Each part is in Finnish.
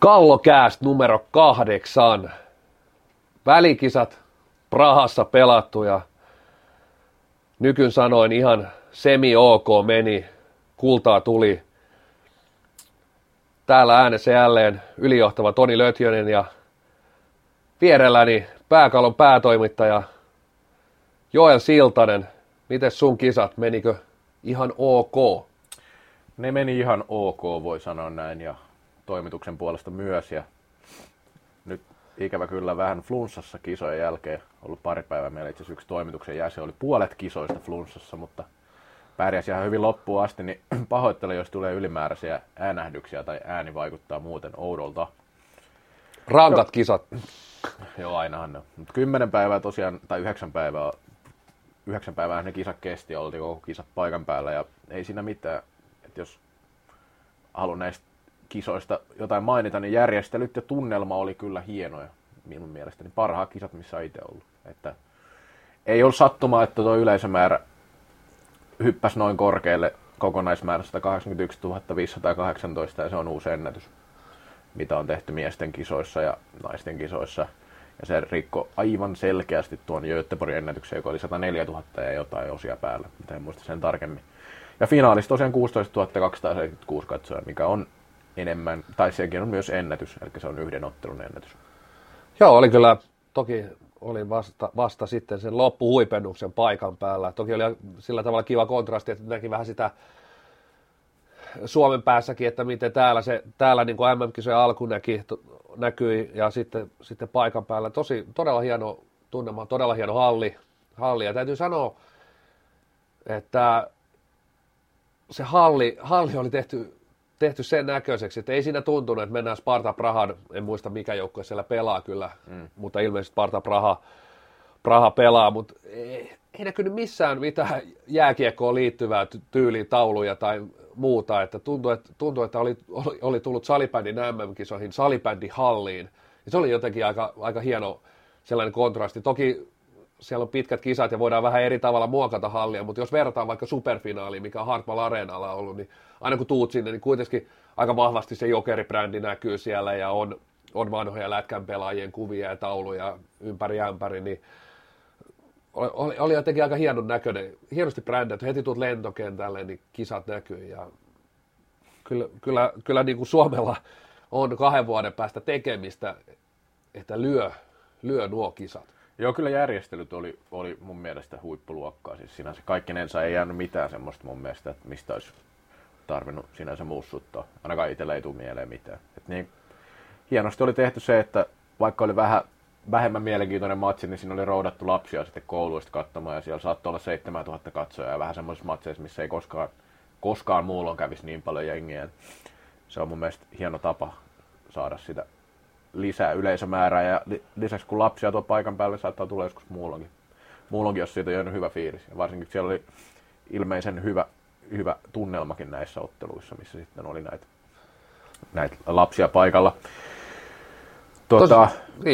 Kallokääst numero 8. Välikisat Prahassa pelattu ja Nykyn sanoin ihan semi-ok meni, kultaa tuli. Täällä äänessä jälleen ylijohtava Toni Lötjönen ja vierelläni Pääkallon päätoimittaja Joel Siltanen. Mites sun kisat, menikö ihan ok? Ne meni ihan ok, voi sanoa näin, ja toimituksen puolesta myös. Ja nyt ikävä kyllä vähän flunssassa kisojen jälkeen, ollut pari päivää meillä itse asiassa yksi toimituksen jäsen oli puolet kisoista flunssassa, mutta pärjäsi ihan hyvin loppuun asti, niin pahoittelen, jos tulee ylimääräisiä äänähdyksiä tai ääni vaikuttaa muuten oudolta. Rankat kisat. Joo, ainahan ne. Mut 10 päivää tosiaan, tai 9 päivää, 9 päivää ne kisat kesti, oltiin koko kisat paikan päällä ja ei siinä mitään. Et jos haluan näistä kisoista jotain mainita, niin järjestelyt ja tunnelma oli kyllä hienoja. Minun mielestäni parhaat kisat, missä olen itse ollut. Että ei ole sattumaa, että tuo yleisömäärä hyppäsi noin korkealle kokonaismäärä 181 518 ja se on uusi ennätys, mitä on tehty miesten kisoissa ja naisten kisoissa. Ja se rikko aivan selkeästi tuon Göteborgin ennätyksen, joka oli 104 000 ja jotain osia päällä, mitä en muista sen tarkemmin. Ja finaalissa tosiaan 16 276 katsoja, mikä on enemmän, tai sekin on myös ennätys, eli se on yhden ottelun ennätys. Joo, oli kyllä, toki olin vasta sitten sen loppuhuipennuksen paikan päällä. Toki oli sillä tavalla kiva kontrasti, että näki vähän sitä Suomen päässäkin, että miten täällä niin kuin MM-kisojen alku näkyi ja sitten paikan päällä. Todella hieno tunnelma, todella hieno halli. Ja täytyy sanoa, että se halli oli tehty sen näköiseksi, että ei siinä tuntunut, että mennään Sparta Prahaan, en muista mikä joukkue siellä pelaa kyllä, mutta ilmeisesti Sparta Praha pelaa, mutta ei näkynyt missään mitään jääkiekkoon liittyvää tyyliin tauluja tai muuta, että tuntui, että oli tullut salibändin MM-kisoihin salibändihalliin, ja se oli jotenkin aika hieno sellainen kontrasti. Toki siellä on pitkät kisat ja voidaan vähän eri tavalla muokata hallia, mutta jos vertaa vaikka superfinaaliin, mikä on Hartwall Areenalla ollut, niin aina kun tuut sinne, niin kuitenkin aika vahvasti se jokeribrändi näkyy siellä ja on vanhoja lätkän pelaajien kuvia ja tauluja ympäri ämpäri, niin oli jotenkin aika hienon näköinen, hienosti brändätty, heti tuut lentokentälle, niin kisat näkyy ja kyllä niin kuin Suomella on 2 vuoden päästä tekemistä, että lyö nuo kisat. Joo, kyllä järjestelyt oli mun mielestä huippuluokkaa, siis sinänsä kaikkinensa ei jäänyt mitään semmoista mun mielestä, että mistä olisi tarvinnut sinänsä muussuttaa, ainakaan itsellä ei tule mieleen mitään. Et niin, hienosti oli tehty se, että vaikka oli vähän vähemmän mielenkiintoinen matsi, niin siinä oli roudattu lapsia sitten kouluista katsomaan ja siellä saattoi olla 7000 katsojaa ja vähän semmoisissa matseissa, missä ei koskaan muulloin kävisi niin paljon jengiä. Se on mun mielestä hieno tapa saada sitä lisää yleisömäärää ja lisäksi kun lapsia tuo paikan päälle saattaa tulla joskus muulloinkin jos siitä on jäänyt hyvä fiilis. Ja varsinkin siellä oli ilmeisen hyvä tunnelmakin näissä otteluissa, missä sitten oli näitä lapsia paikalla.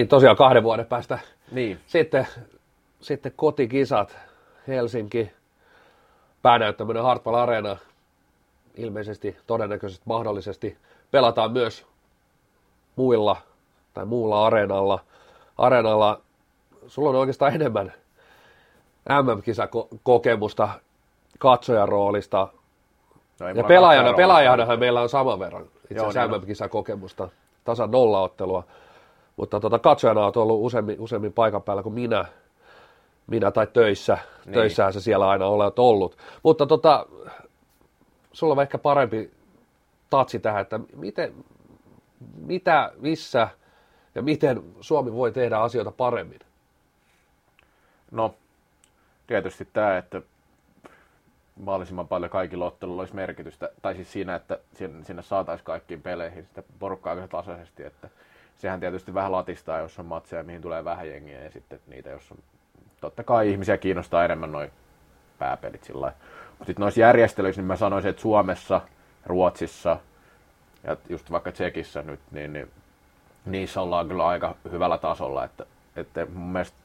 Tosiaan 2 vuoden päästä. Niin. Sitten kotikisat, Helsinki, päänäyttämöinen Hartwall Areena, ilmeisesti, todennäköisesti, mahdollisesti pelataan myös muulla areenalla. Sulla on oikeastaan enemmän MM-kisakokemusta katsojan roolista. No, ja pelaajanahan meillä on saman verran itse asiassa MM-kisakokemusta, tasan 0 ottelua. Mutta katsojana on ollut useammin paikan päällä kuin minä tai töissä. Niin. Töissähän se siellä aina olet ollut. Mutta sulla on ehkä parempi tatsi tähän, että mitä, missä ja miten Suomi voi tehdä asioita paremmin? No, tietysti tämä, että mahdollisimman paljon kaikilla ottelulla olisi merkitystä, tai siis siinä, että sinne saataisiin kaikkiin peleihin sitä porukkaa tasaisesti, että sehän tietysti vähän latistaa, jos on matseja, mihin tulee vähän jengiä, ja sitten niitä, jos on, totta kai ihmisiä kiinnostaa enemmän noi pääpelit sillä lailla. Mutta sitten noissa järjestelyissä, niin mä sanoisin, että Suomessa, Ruotsissa, ja just vaikka Tsekissä nyt, niin niissä ollaan kyllä aika hyvällä tasolla. Että mun mielestä,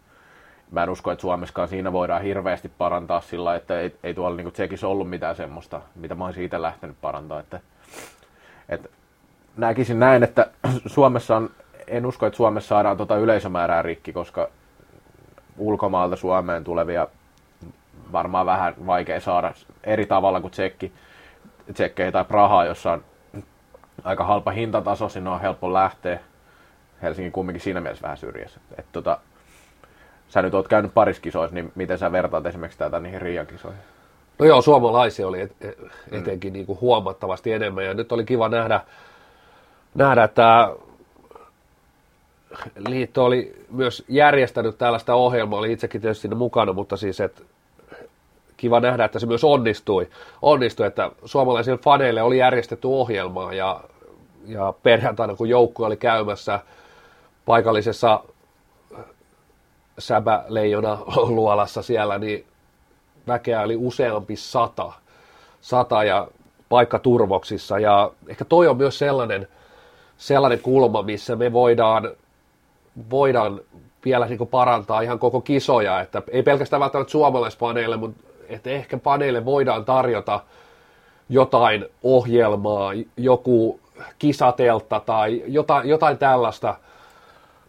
mä en usko, että Suomessakaan siinä voidaan hirveästi parantaa sillä lailla, että ei tuolla niin kuin Tsekissä ollut mitään semmoista, mitä mä oon siitä lähtenyt parantamaan. Että näkisin näin, että Suomessa on, en usko, että Suomessa saadaan tuota yleisömäärää rikki, koska ulkomaalta Suomeen tulevia varmaan vähän vaikea saada eri tavalla kuin tsekkejä tai Prahaa, jossa on aika halpa hintataso, sinne on helppo lähteä. Helsingin kumminkin siinä mielessä vähän syrjässä. Sä nyt oot käynyt parissa kisoissa, niin miten sä vertaat esimerkiksi tätä niihin Riian kisoihin? No joo, suomalaisia oli etenkin niin kuin huomattavasti enemmän, ja nyt oli kiva nähdä, että liitto oli myös järjestänyt tällaista ohjelmaa, oli itsekin tietysti siinä mukana, mutta siis että kiva nähdä, että se myös onnistui, että suomalaisille faneille oli järjestetty ohjelmaa, ja perjantaina kun joukkue oli käymässä paikallisessa Säbäleijona luolassa siellä, niin väkeä oli useampi sata ja paikkaturvoksissa, ja ehkä toi on myös sellainen kulma, missä me voidaan vielä niin kuin parantaa ihan koko kisoja, että ei pelkästään välttämättä suomalaispaneille, mutta että ehkä paneille voidaan tarjota jotain ohjelmaa, joku kisateltta tai jotain tällaista,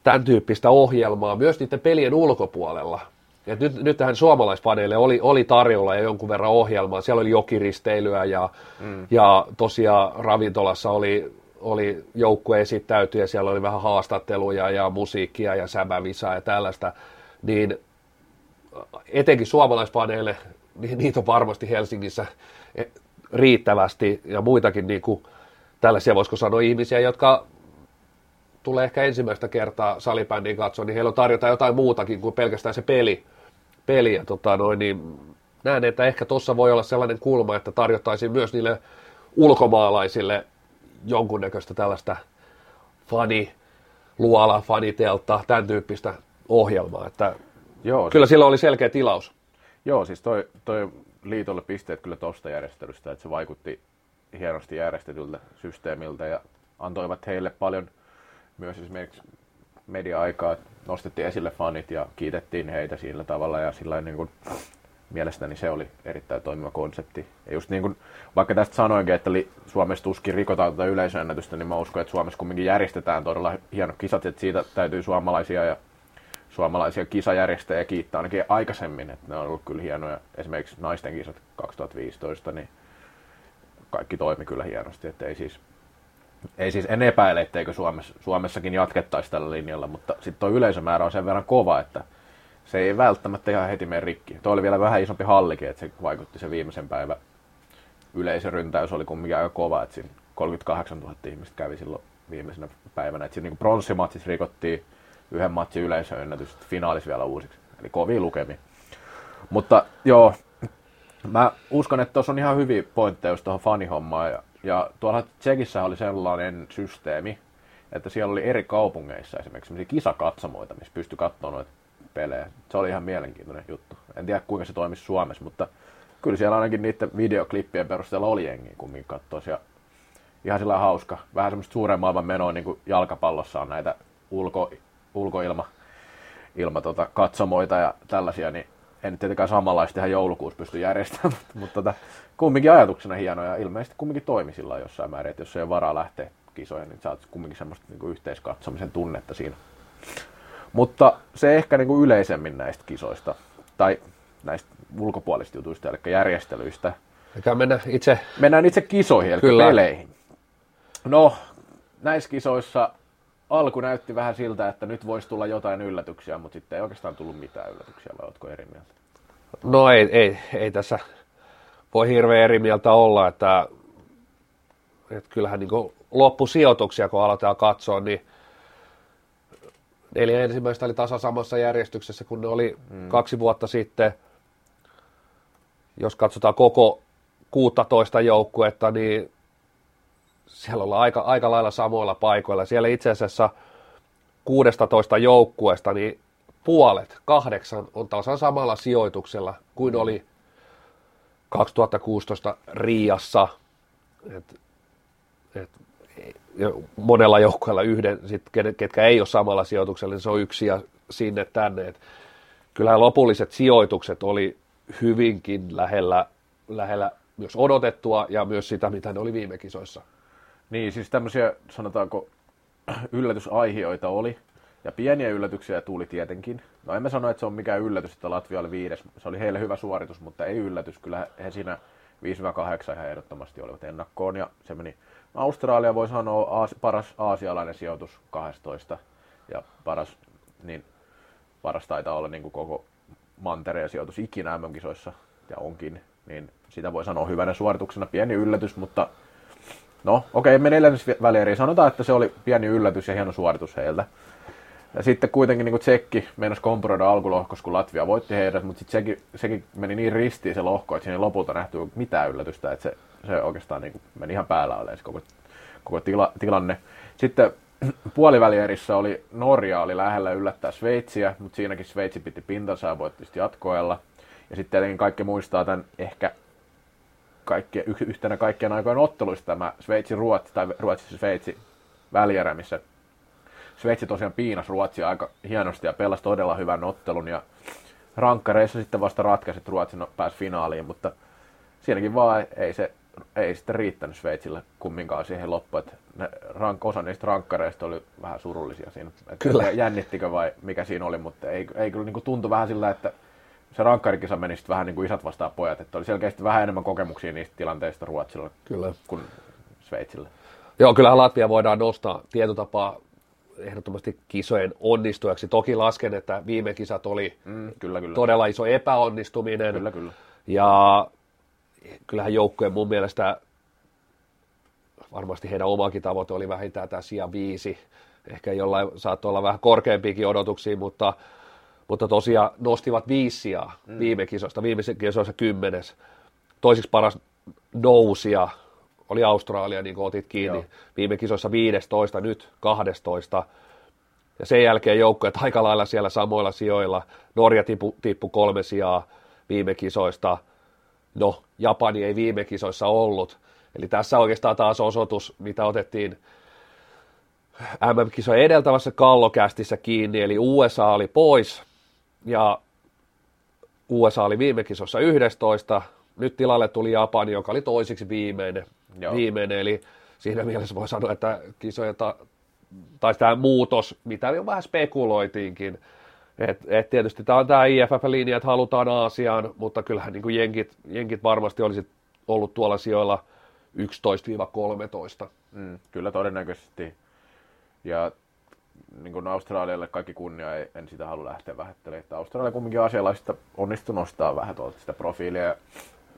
tämän tyyppistä ohjelmaa myös niiden pelien ulkopuolella. Et nyt tähän suomalaispaneille oli tarjolla ja jonkun verran ohjelmaa. Siellä oli jokiristeilyä ja tosiaan ravintolassa oli joukkue esittäytyjä, siellä oli vähän haastatteluja ja musiikkia ja sämävisaa ja tällaista. Niin etenkin suomalaispaneille, niin niitä on varmasti Helsingissä riittävästi ja muitakin niin kuin tällaisia, voisiko sanoa, ihmisiä, jotka tulee ehkä ensimmäistä kertaa salibändiin katsoa, niin heillä on tarjota jotain muutakin kuin pelkästään se peli. Ja niin näen, että ehkä tuossa voi olla sellainen kulma, että tarjottaisiin myös niille ulkomaalaisille jonkunnäköistä tällaista faniluola, faniteltta, tämän tyyppistä ohjelmaa. Että joo, kyllä sillä oli selkeä tilaus. Joo, siis toi liitolle pisteet kyllä tuosta järjestelystä, että se vaikutti hienosti järjestetyltä systeemiltä ja antoivat heille paljon myös esimerkiksi media-aikaa, nostettiin esille fanit ja kiitettiin heitä sillä tavalla, ja sillain niin kuin, mielestäni se oli erittäin toimiva konsepti. Ja just niin kuin, vaikka tästä sanoinkin, että Suomessa tuskin rikotaan tätä yleisöennätystä, niin mä uskon, että Suomessa kumminkin järjestetään todella hienot kisat, että siitä täytyy suomalaisia kisajärjestäjiä kiittää ainakin aikaisemmin, että ne on ollut kyllä hienoja. Esimerkiksi naisten kisat 2015, niin kaikki toimi kyllä hienosti, että ei siis en epäile, etteikö Suomessakin jatkettaisi tällä linjalla, mutta sitten tuo yleisömäärä on sen verran kova, että se ei välttämättä ihan heti mene rikki. Tuo oli vielä vähän isompi hallikin, että se vaikutti se viimeisen päivän yleisöryntäys oli kumminkin aika kova, että siinä 38 000 ihmistä kävi silloin viimeisenä päivänä. Että siinä niin pronssimatsissa rikottiin yhden matsin yleisöennätys, finaalis vielä uusiksi, eli kovia lukemia. Mutta joo, mä uskon, että tuossa on ihan hyviä pointteja just tuohon fanihommaan. Ja tuolla Tsekissä oli sellainen systeemi, että siellä oli eri kaupungeissa esimerkiksi sellaisia kisakatsomoita, missä pystyi katsomaan noita pelejä. Se oli ihan mielenkiintoinen juttu. En tiedä, kuinka se toimisi Suomessa, mutta kyllä siellä ainakin niiden videoklippien perusteella oli jengiä kumminkin katsoisi. Ja ihan sillä hauska. Vähän semmoista suuren maailman menoa, niin kuin jalkapallossa on näitä ulkoilma katsomoita ja tällaisia, niin en nyt tietenkään samanlaista ihan joulukuussa pysty järjestämään, mutta kumminkin ajatuksena hienoa ja ilmeisesti kumminkin toimi sillä jossain määrin, että jos ei ole varaa lähteä kisoihin, niin saat kumminkin semmoista niin kuin yhteiskatsomisen tunnetta siinä. Mutta se ehkä niin kuin yleisemmin näistä kisoista tai näistä ulkopuolista jutuista, eli järjestelyistä. Mennään itse kisoihin, eli kyllä, peleihin. No, näissä kisoissa alku näytti vähän siltä, että nyt voisi tulla jotain yllätyksiä, mutta sitten ei oikeastaan tullut mitään yllätyksiä, vai oletko eri mieltä? No ei tässä voi hirveän eri mieltä olla, että kyllähän niin loppusijoituksia, kun aletaan katsoa, niin 4 ensimmäistä oli tasa samassa järjestyksessä, kun ne oli 2 vuotta sitten. Jos katsotaan koko 16 joukkuetta, niin siellä ollaan aika lailla samoilla paikoilla. Siellä itse asiassa 16 joukkueesta, niin puolet, 8, on tasan samalla sijoituksella kuin oli 2016 Riiassa. Monella joukkueella yhden, sit ketkä ei ole samalla sijoituksella, niin se on yksi ja sinne tänne. Kyllähän lopulliset sijoitukset oli hyvinkin lähellä myös odotettua ja myös sitä, mitä ne oli viime kisoissa. Niin, siis tämmöisiä sanotaanko yllätysaihioita oli. Ja pieniä yllätyksiä tuli tietenkin. No en mä sano, että se on mikään yllätys, että Latvia oli 5. Se oli heille hyvä suoritus, mutta ei yllätys. Kyllä he siinä 5-8 ihan ehdottomasti olivat ennakkoon. Ja se meni. Australia voi sanoa paras aasialainen sijoitus 12. Ja paras taitaa olla niin kuin koko mantereen sijoitus ikinä MM-kisoissa. Ja onkin. Niin sitä voi sanoa hyvänä suorituksena. Pieni yllätys, mutta no okei, me neljännesvälieriin sanotaan, että se oli pieni yllätys ja hieno suoritus heiltä. Ja sitten kuitenkin niin Tsekki meinasi kompuroida alkulohkossa, kun Latvia voitti heidät, mutta sitten sekin meni niin ristiin se lohko, että siinä ei lopulta nähty mitään yllätystä, että se oikeastaan niin meni ihan päällä olleen se koko tilanne. Sitten puolivälierissä oli Norja oli lähellä yllättää Sveitsiä, mutta siinäkin Sveitsi piti pintansa ja voitti sitten jatkoajalla. Ja sitten tietenkin kaikki muistaa tämän ehkä yhtenä kaikkien aikojen otteluista tämä Sveitsi-Ruotsi tai Ruotsi-Sveitsi-välierä, missä Sveitsi tosiaan piinasi Ruotsia aika hienosti ja pelasi todella hyvän ottelun ja rankkareissa sitten vasta ratkaisi, että Ruotsi pääsi finaaliin, mutta siinäkin vaan ei sitten riittänyt Sveitsille kumminkaan siihen loppuun, että osa niistä rankkareista oli vähän surullisia siinä, että jännittikö vai mikä siinä oli, mutta ei kyllä niin tuntu vähän sillä, että se rankkarikisa meni sitten vähän niin kuin isät vastaan pojat, että oli selkeästi vähän enemmän kokemuksia niistä tilanteista Ruotsilla kyllä kuin Sveitsillä. Joo, kyllähän Latvia voidaan nostaa tietotapaa ehdottomasti kisojen onnistujaksi. Toki lasken, että viime kisat oli kyllä. Todella iso epäonnistuminen. Kyllä. Ja kyllähän joukkojen mun mielestä varmasti heidän omakin tavoite oli vähintään tämä sija 5. Ehkä jollain saattoi olla vähän korkeampiakin odotuksia, mutta tosiaan nostivat 5 sijaa viime kisoissa 10. Toisiksi paras nousija oli Australia, niin kuin otit kiinni. Joo. Viime kisoissa 15, nyt 12. Ja sen jälkeen joukkueet aika lailla siellä samoilla sijoilla. Norja tippui 3 sijaa viime kisoista. No, Japani ei viime kisoissa ollut. Eli tässä oikeastaan taas osoitus, mitä otettiin MM-kisojen edeltävässä kallokästissä kiinni. Eli USA oli pois ja USA oli viime kisoissa 11. Nyt tilalle tuli Japani, joka oli toiseksi viimeinen, eli siinä mielessä voi sanoa, että kisoja tai tämä muutos, mitä jo vähän spekuloitiinkin, että tietysti tämä on tämä IFF-linja, että halutaan Aasiaan, mutta kyllähän niin kuin jenkit varmasti olisi ollut tuolla sijoilla 11-13. Kyllä todennäköisesti, ja niin kuin Australialle kaikki kunnia, en sitä halua lähteä vähättelemään, että Australia kumminkin aasialaisista onnistui nostaa vähän tuolta sitä profiilia, ja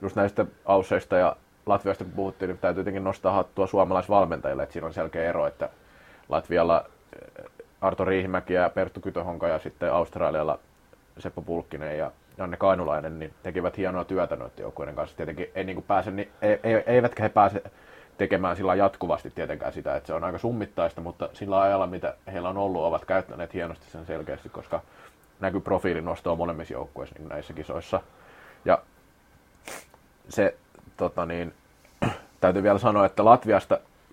just näistä auseista ja Latviasta kun puhuttiin, niin täytyy jotenkin nostaa hattua suomalaisvalmentajille, että siinä on selkeä ero, että Latvialla Arto Riihimäki ja Perttu Kytöhonka ja sitten Australialla Seppo Pulkkinen ja Janne Kainulainen niin tekivät hienoa työtä noiden joukkueiden kanssa. Tietenkin eivätkä he pääse tekemään sillä jatkuvasti tietenkään sitä, että se on aika summittaista, mutta sillä ajalla, mitä heillä on ollut, ovat käyttäneet hienosti sen selkeästi, koska näkyy profiilin nostoa molemmissa joukkueissa niin näissä kisoissa. Ja se täytyy vielä sanoa, että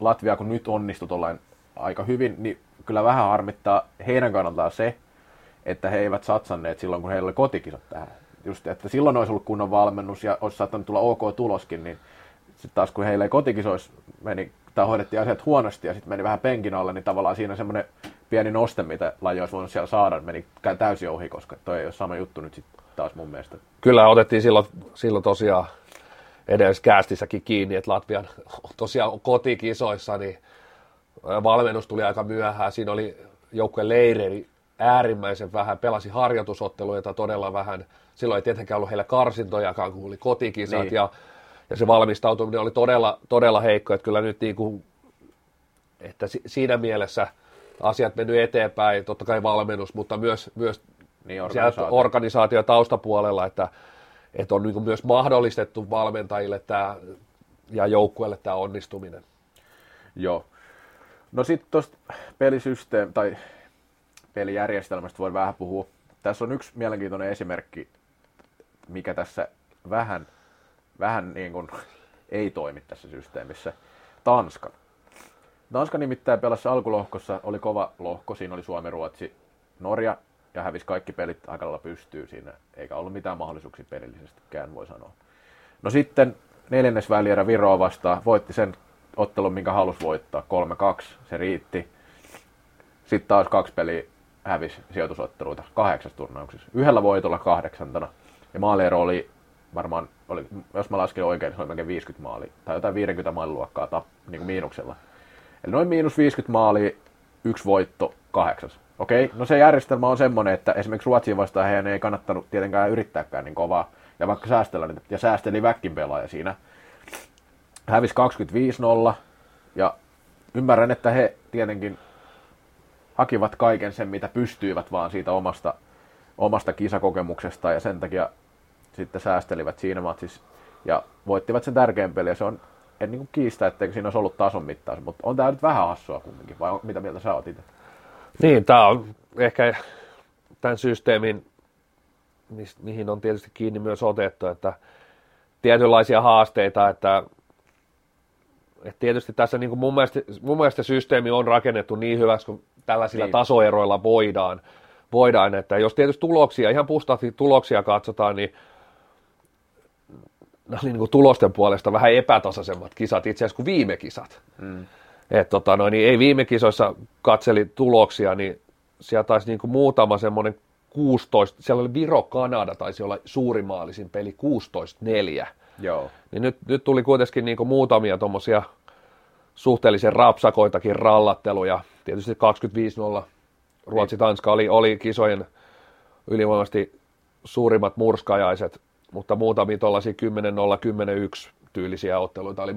Latvia kun nyt onnistui tollain aika hyvin, niin kyllä vähän harmittaa heidän kannaltaan se, että he eivät satsanneet silloin, kun heillä oli kotikisat tähän. Just, että silloin olisi ollut kunnon valmennus ja olisi saattanut tulla ok tuloskin, niin sitten taas kun heillä ei kotikisoissa meni, tai hoidettiin asiat huonosti ja sitten meni vähän penkin alle, niin tavallaan siinä semmoinen pieni noste, mitä laji olisi voinut siellä saada, meni täysin ohi, koska toi ei ole sama juttu nyt sitten taas mun mielestä. Kyllä otettiin silloin tosiaan edes käästissäkin kiinni, että Latvian tosiaan kotikisoissa niin valmennus tuli aika myöhään. Siinä oli joukkueen leiri äärimmäisen vähän, pelasi harjoitusotteluita todella vähän. Silloin ei tietenkään ollut heillä karsintojakaan, kun oli kotikisat niin. Ja se valmistautuminen oli todella heikko. Että kyllä nyt niin kuin, että siinä mielessä asiat mennyt eteenpäin, totta kai valmennus, mutta myös niin organisaatio taustapuolella, että on niin myös mahdollistettu valmentajille ja joukkueelle tämä onnistuminen. Joo. No sitten tuosta pelijärjestelmästä voi vähän puhua. Tässä on yksi mielenkiintoinen esimerkki, mikä tässä vähän niin kuin ei toimi tässä systeemissä. Tanska nimittäin pelasi alkulohkossa, oli kova lohko, siinä oli Suomi, Ruotsi, Norja. Ja hävisi kaikki pelit aika lailla pystyy siinä, eikä ollut mitään mahdollisuuksia pelillisestikään, voi sanoa. No sitten neljännesvälierä Viroa vastaan, voitti sen ottelun, minkä halusi voittaa. 3-2, se riitti. Sitten taas 2 peliä hävisi sijoitusotteluita 8 turnauksessa. 1 voitolla 8. Ja maaliero oli varmaan, jos mä laskin oikein, se oli melkein 50 maalia. Tai jotain 50 maaliluokkaa niin miinuksella. Eli noin miinus 50 maalia, 1 voitto, 8. Okei, no se järjestelmä on semmoinen, että esimerkiksi Ruotsiin vastaan heidän ei kannattanut tietenkään yrittääkään niin kovaa. Ja vaikka säästellä niitä, ja säästeli väkkin pelaaja siinä. Hävisi 25-0, ja ymmärrän, että he tietenkin hakivat kaiken sen, mitä pystyivät vaan siitä omasta kisakokemuksesta, ja sen takia sitten säästelivät siinä matsissa, ja voittivat sen tärkeän pelin, ja se on, en niin kuin kiistä, etteikö siinä olisi ollut tason mittaus, mutta on tämä nyt vähän hassua kumminkin, vai mitä mieltä sä oot itse? Niin, tämä on ehkä tämän systeemin, mihin on tietysti kiinni myös otettu, että tietynlaisia haasteita, että tietysti tässä niin kuin mun mielestä systeemi on rakennettu niin hyväksi, kun tällaisilla tasoeroilla voidaan, että jos tietysti tuloksia, ihan puhtaasti tuloksia katsotaan, niin nämä oli niin kuin tulosten puolesta vähän epätasaisemmat kisat itse asiassa kuin viime kisat. Mm. Et niin ei viime kisoissa katseli tuloksia, niin siellä taisi niin kuin muutama semmoinen 16, siellä oli Viro-Kanada, taisi olla suurimaalisin peli 16-4. Joo. Niin nyt tuli kuitenkin niin kuin muutamia tuommoisia suhteellisen rapsakoitakin rallatteluja. Tietysti 25-0 Ruotsi-Tanska oli kisojen ylivoimaisesti suurimmat murskajaiset, mutta muutamia tuollaisia 10-0, 10-1 tyylisiä otteluita oli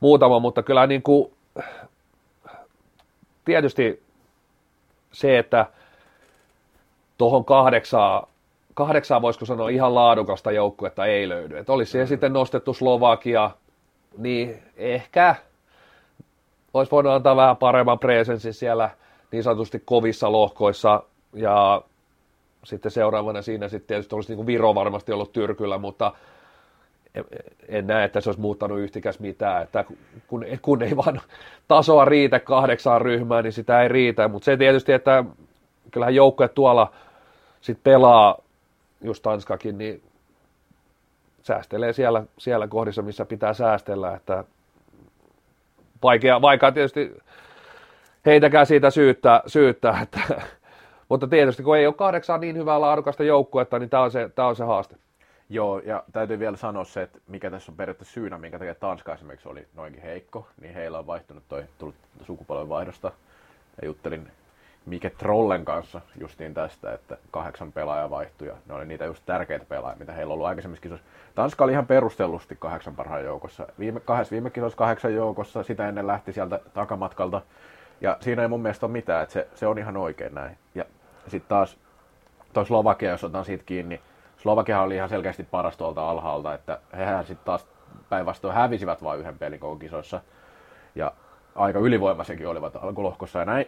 muutama, mutta kyllä niin kuin, tietysti se, että tuohon 8 voisiko sanoa ihan laadukasta joukkuetta ei löydy. Että olisi siihen sitten nostettu Slovakia, niin ehkä olisi voinut antaa vähän paremman presenssin siellä niin sanotusti kovissa lohkoissa. Ja sitten seuraavana siinä sitten tietysti olisi niin kuin Viro varmasti ollut tyrkyllä, mutta en näe, että se olisi muuttanut yhtikäs mitään. Että kun ei vaan tasoa riitä 8 ryhmään, niin sitä ei riitä. Mutta se tietysti, että kyllähän joukkueet tuolla sitten pelaa, just Tanskakin, niin säästelee siellä kohdissa, missä pitää säästellä. Että vaikea tietysti heitäkään siitä syyttää että, mutta tietysti kun ei ole 8 niin hyvää laadukasta joukkuetta, niin tämä on se haaste. Joo, ja täytyy vielä sanoa se, että mikä tässä on periaatteessa syynä, minkä takia Tanska esimerkiksi oli noinkin heikko, niin heillä on vaihtunut tullut sukupolven vaihdosta, ja juttelin Mikael Trollen kanssa justiin tästä, että 8 pelaajaa vaihtui ja ne oli niitä just tärkeitä pelaajia, mitä heillä on ollut aikaisemmissa kisoissa. Tanska oli ihan perustellusti 8 parhaan joukossa. Kahdessa viime kisoissa 8 joukossa, sitä ennen lähti sieltä takamatkalta ja siinä ei mun mielestä ole mitään, että se on ihan oikein näin. Ja sitten taas toi Slovakia, jos otan siitä kiinni, Slovakia oli ihan selkeästi paras tuolta alhaalta, että hehän sitten taas päinvastoin hävisivät vain 1 pelin koko kisoissa ja aika ylivoimaisenkin olivat alkulohkossa ja näin.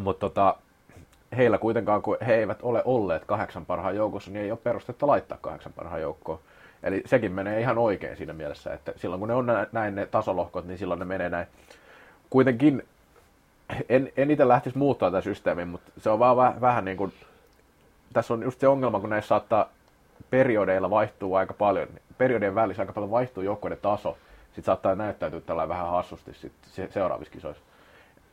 Mutta heillä kuitenkaan, kun he eivät ole olleet 8 parhaan joukossa, niin ei ole perustetta laittaa 8 parhaan joukkoon. Eli sekin menee ihan oikein siinä mielessä, että silloin kun ne on näin ne tasolohkot, niin silloin ne menee näin. Kuitenkin en itse lähtisi muuttaa tätä systeemiä, mutta se on vaan vähän niin kuin, tässä on just se ongelma, kun näissä saattaa periodeilla vaihtuu aika paljon, periodien välissä aika paljon vaihtuu joukkueiden taso, sitten saattaa näyttäytyä tällä vähän hassusti sit seuraavissa kisoissa.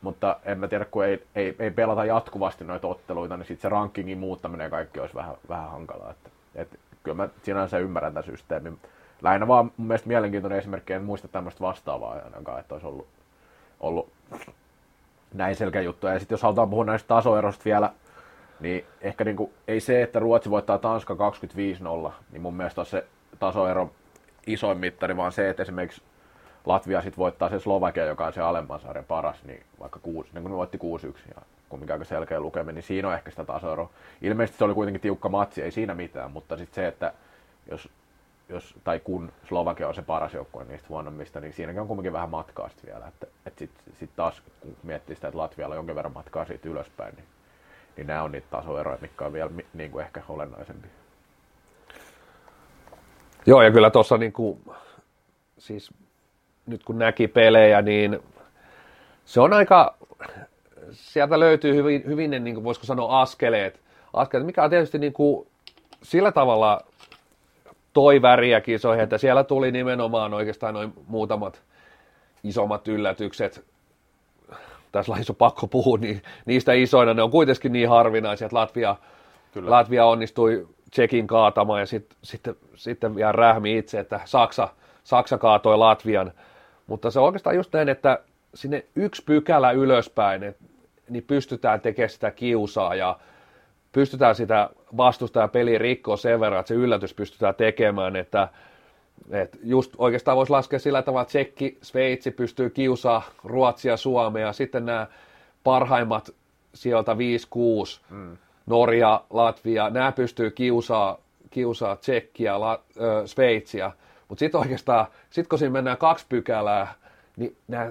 Mutta en mä tiedä, kun ei pelata jatkuvasti noita otteluita, niin sitten se rankingin muuttaminen ja kaikki olisi vähän hankalaa. Et kyllä mä sinänsä ymmärrän tämän systeemin. Lähinnä vaan mun mielestä mielenkiintoinen esimerkki, en muista tämmöistä vastaavaa ainakaan, että olisi ollut näin selkeä juttu. Ja sitten jos halutaan puhua näistä tasoeroista vielä, niin ehkä niinku, ei se, että Ruotsi voittaa Tanska 25-0, niin mun mielestä olisi se tasoero isoin mittari, vaan se, että esimerkiksi Latvia sitten voittaa se Slovakia, joka on se alemman sarjan paras, niin vaikka 6, niin kun ne voitti 6-1 ja kumminkin aika selkeä lukeminen, niin siinä on ehkä sitä tasoeroa. Ilmeisesti se oli kuitenkin tiukka matsi, ei siinä mitään, mutta sitten se, että kun Slovakia on se paras joukkue niistä huonommista, niin siinäkin on kumminkin vähän matkaa sitten vielä. Että sitten taas kun miettii sitä, että Latvialla on jonkin verran matkaa siitä ylöspäin, niin nämä on niitä tasoeroja, mitkä on vielä niin kuin ehkä olennaisempia. Joo, ja kyllä tuossa niin kuin, siis nyt kun näki pelejä, niin se on aika, sieltä löytyy hyvin ne, niin kuin voisiko sanoa, askeleet, mikä on tietysti niin kuin sillä tavalla toi väriä kisoihin, että siellä tuli nimenomaan oikeastaan noin muutamat isommat yllätykset, tässä lajissa on pakko puhua, niin niistä isoina, ne on kuitenkin niin harvinaisia, että Latvia onnistui Tsekin kaatamaan ja sitten vielä rähmi itse, että Saksa kaatoi Latvian, mutta se on oikeastaan just näin, että sinne yksi pykälä ylöspäin, niin pystytään tekemään sitä kiusaa ja pystytään sitä vastustajapeliä rikkoa sen verran, että se yllätys pystytään tekemään, että just oikeastaan voisi laskea sillä tavalla, että Tsekki, Sveitsi pystyy kiusaa Ruotsia, Suomea ja sitten nämä parhaimmat sieltä 5-6, Norja, Latvia, nämä pystyy kiusaa Tsekkiä, Sveitsiä, mutta sitten oikeastaan, kun siinä mennään kaksi pykälää, niin nämä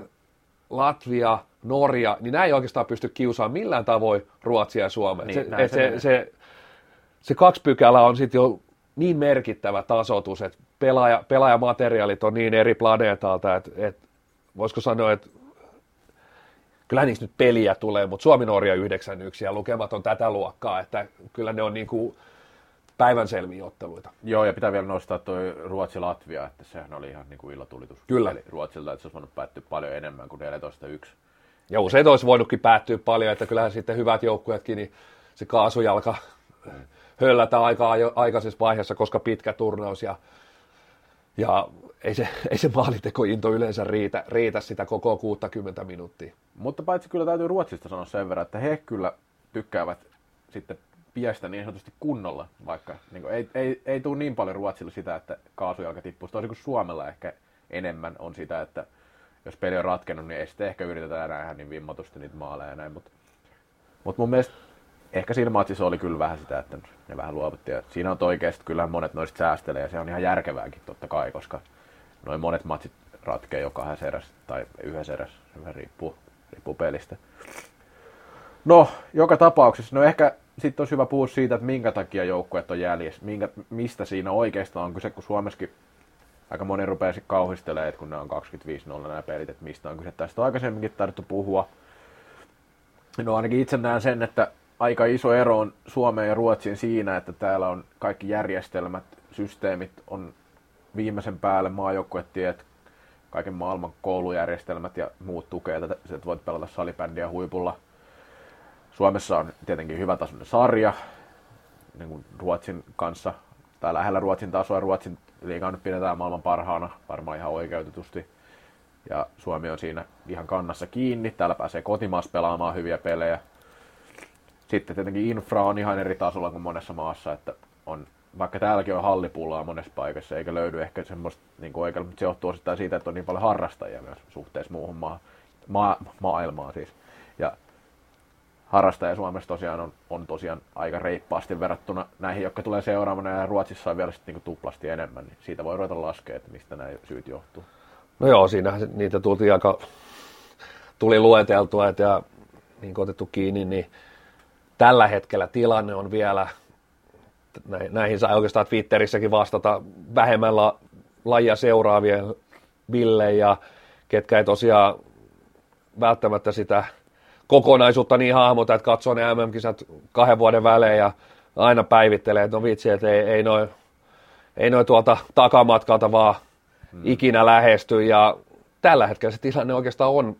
Latvia, Norja, niin nämä ei oikeastaan pysty kiusaamaan millään tavoin Ruotsia ja Suomea. Niin, se kaksi pykälää on sitten jo niin merkittävä tasoitus, että pelaajamateriaalit on niin eri planeetalta, että voisiko sanoa, että kyllä niistä nyt peliä tulee, mutta Suomi-Norja 9-1 ja lukemat on tätä luokkaa, että kyllä ne on niin kuin päivänselviä otteluita. Joo, ja pitää vielä nostaa tuo Ruotsi-Latvia, että sehän oli ihan niin kuin illatulitus. Kyllä. Eli Ruotsilta, että se olisi voinut päättyä paljon enemmän kuin 14-1. Ja usein olisi voinutkin päättyä paljon, että kyllähän sitten hyvät joukkueetkin, niin se kaasujalka höllätään aikaisessa vaiheessa, koska pitkä turnaus ja ei se maalitekointo yleensä riitä sitä koko 60 minuuttia. Mutta paitsi kyllä täytyy Ruotsista sanoa sen verran, että he kyllä tykkäävät sitten piestä niin sanotusti kunnolla, vaikka niin ei tule niin paljon Ruotsilla sitä, että kaasujalka tippuu. Toisin kuin Suomella ehkä enemmän on sitä, että jos peli on ratkennut, niin ei sitten ehkä yritetä enää ihan niin vimmatusti niitä maaleja ja näin. Mutta mun mielestä ehkä siinä matsissa oli kyllä vähän sitä, että ne vähän luovuttiin. Siinä on oikeasti kyllähän monet noista säästelee ja se on ihan järkevääkin totta kai, koska noin monet matsit ratkeaa jo kahdessa erässä tai yhdessä erässä. Se vähän riippuu pelistä. No, joka tapauksessa. No ehkä sitten olisi hyvä puhua siitä, että minkä takia joukkueet on jäljessä. Mistä siinä oikeastaan on kyse, kun Suomessakin aika moni rupeaa sitten kauhistelemaan, että kun nämä on 25-0 nämä pelit, että mistä on kyse. Tästä aikaisemminkin tarvittu puhua. No ainakin itse näen sen, että aika iso ero on Suomeen ja Ruotsiin siinä, että täällä on kaikki järjestelmät, systeemit on viimeisen päälle, maajoukkuetiet, kaiken maailman koulujärjestelmät ja muut tukee tätä, että voit pelata salibändiä huipulla. Suomessa on tietenkin hyvä tasoinen sarja, niin kuin Ruotsin kanssa, tai lähellä Ruotsin tasoa. Ruotsin liigaa nyt pidetään maailman parhaana, varmaan ihan oikeutetusti. Ja Suomi on siinä ihan kannassa kiinni, täällä pääsee kotimaassa pelaamaan hyviä pelejä. Sitten tietenkin infra on ihan eri tasolla kuin monessa maassa, että on, vaikka täälläkin on hallipullaa monessa paikassa, eikä löydy ehkä semmoista niin kuin oikealla, mutta se johtuu osittain siitä, että on niin paljon harrastajia myös suhteessa muuhun maailmaan siis. Ja harrastaja Suomessa tosiaan on tosiaan aika reippaasti verrattuna näihin, jotka tulee seuraavana, ja Ruotsissa on vielä sitten niin kuin tuplasti enemmän, niin siitä voi ruveta laskea, että mistä nämä syyt johtuu. No joo, siinähän niitä tuli lueteltua, ja niin kuin otettu kiinni, niin tällä hetkellä tilanne on vielä, näihin saa oikeastaan Twitterissäkin vastata vähemmän lajia seuraavia Ville ja ketkä ei tosiaan välttämättä sitä kokonaisuutta niin hahmota, että katsoo ne MM-kisat 2 vuoden välein ja aina päivittelee, että no vitsi, että ei noin tuolta takamatkalta vaan ikinä lähesty. Ja tällä hetkellä se tilanne oikeastaan on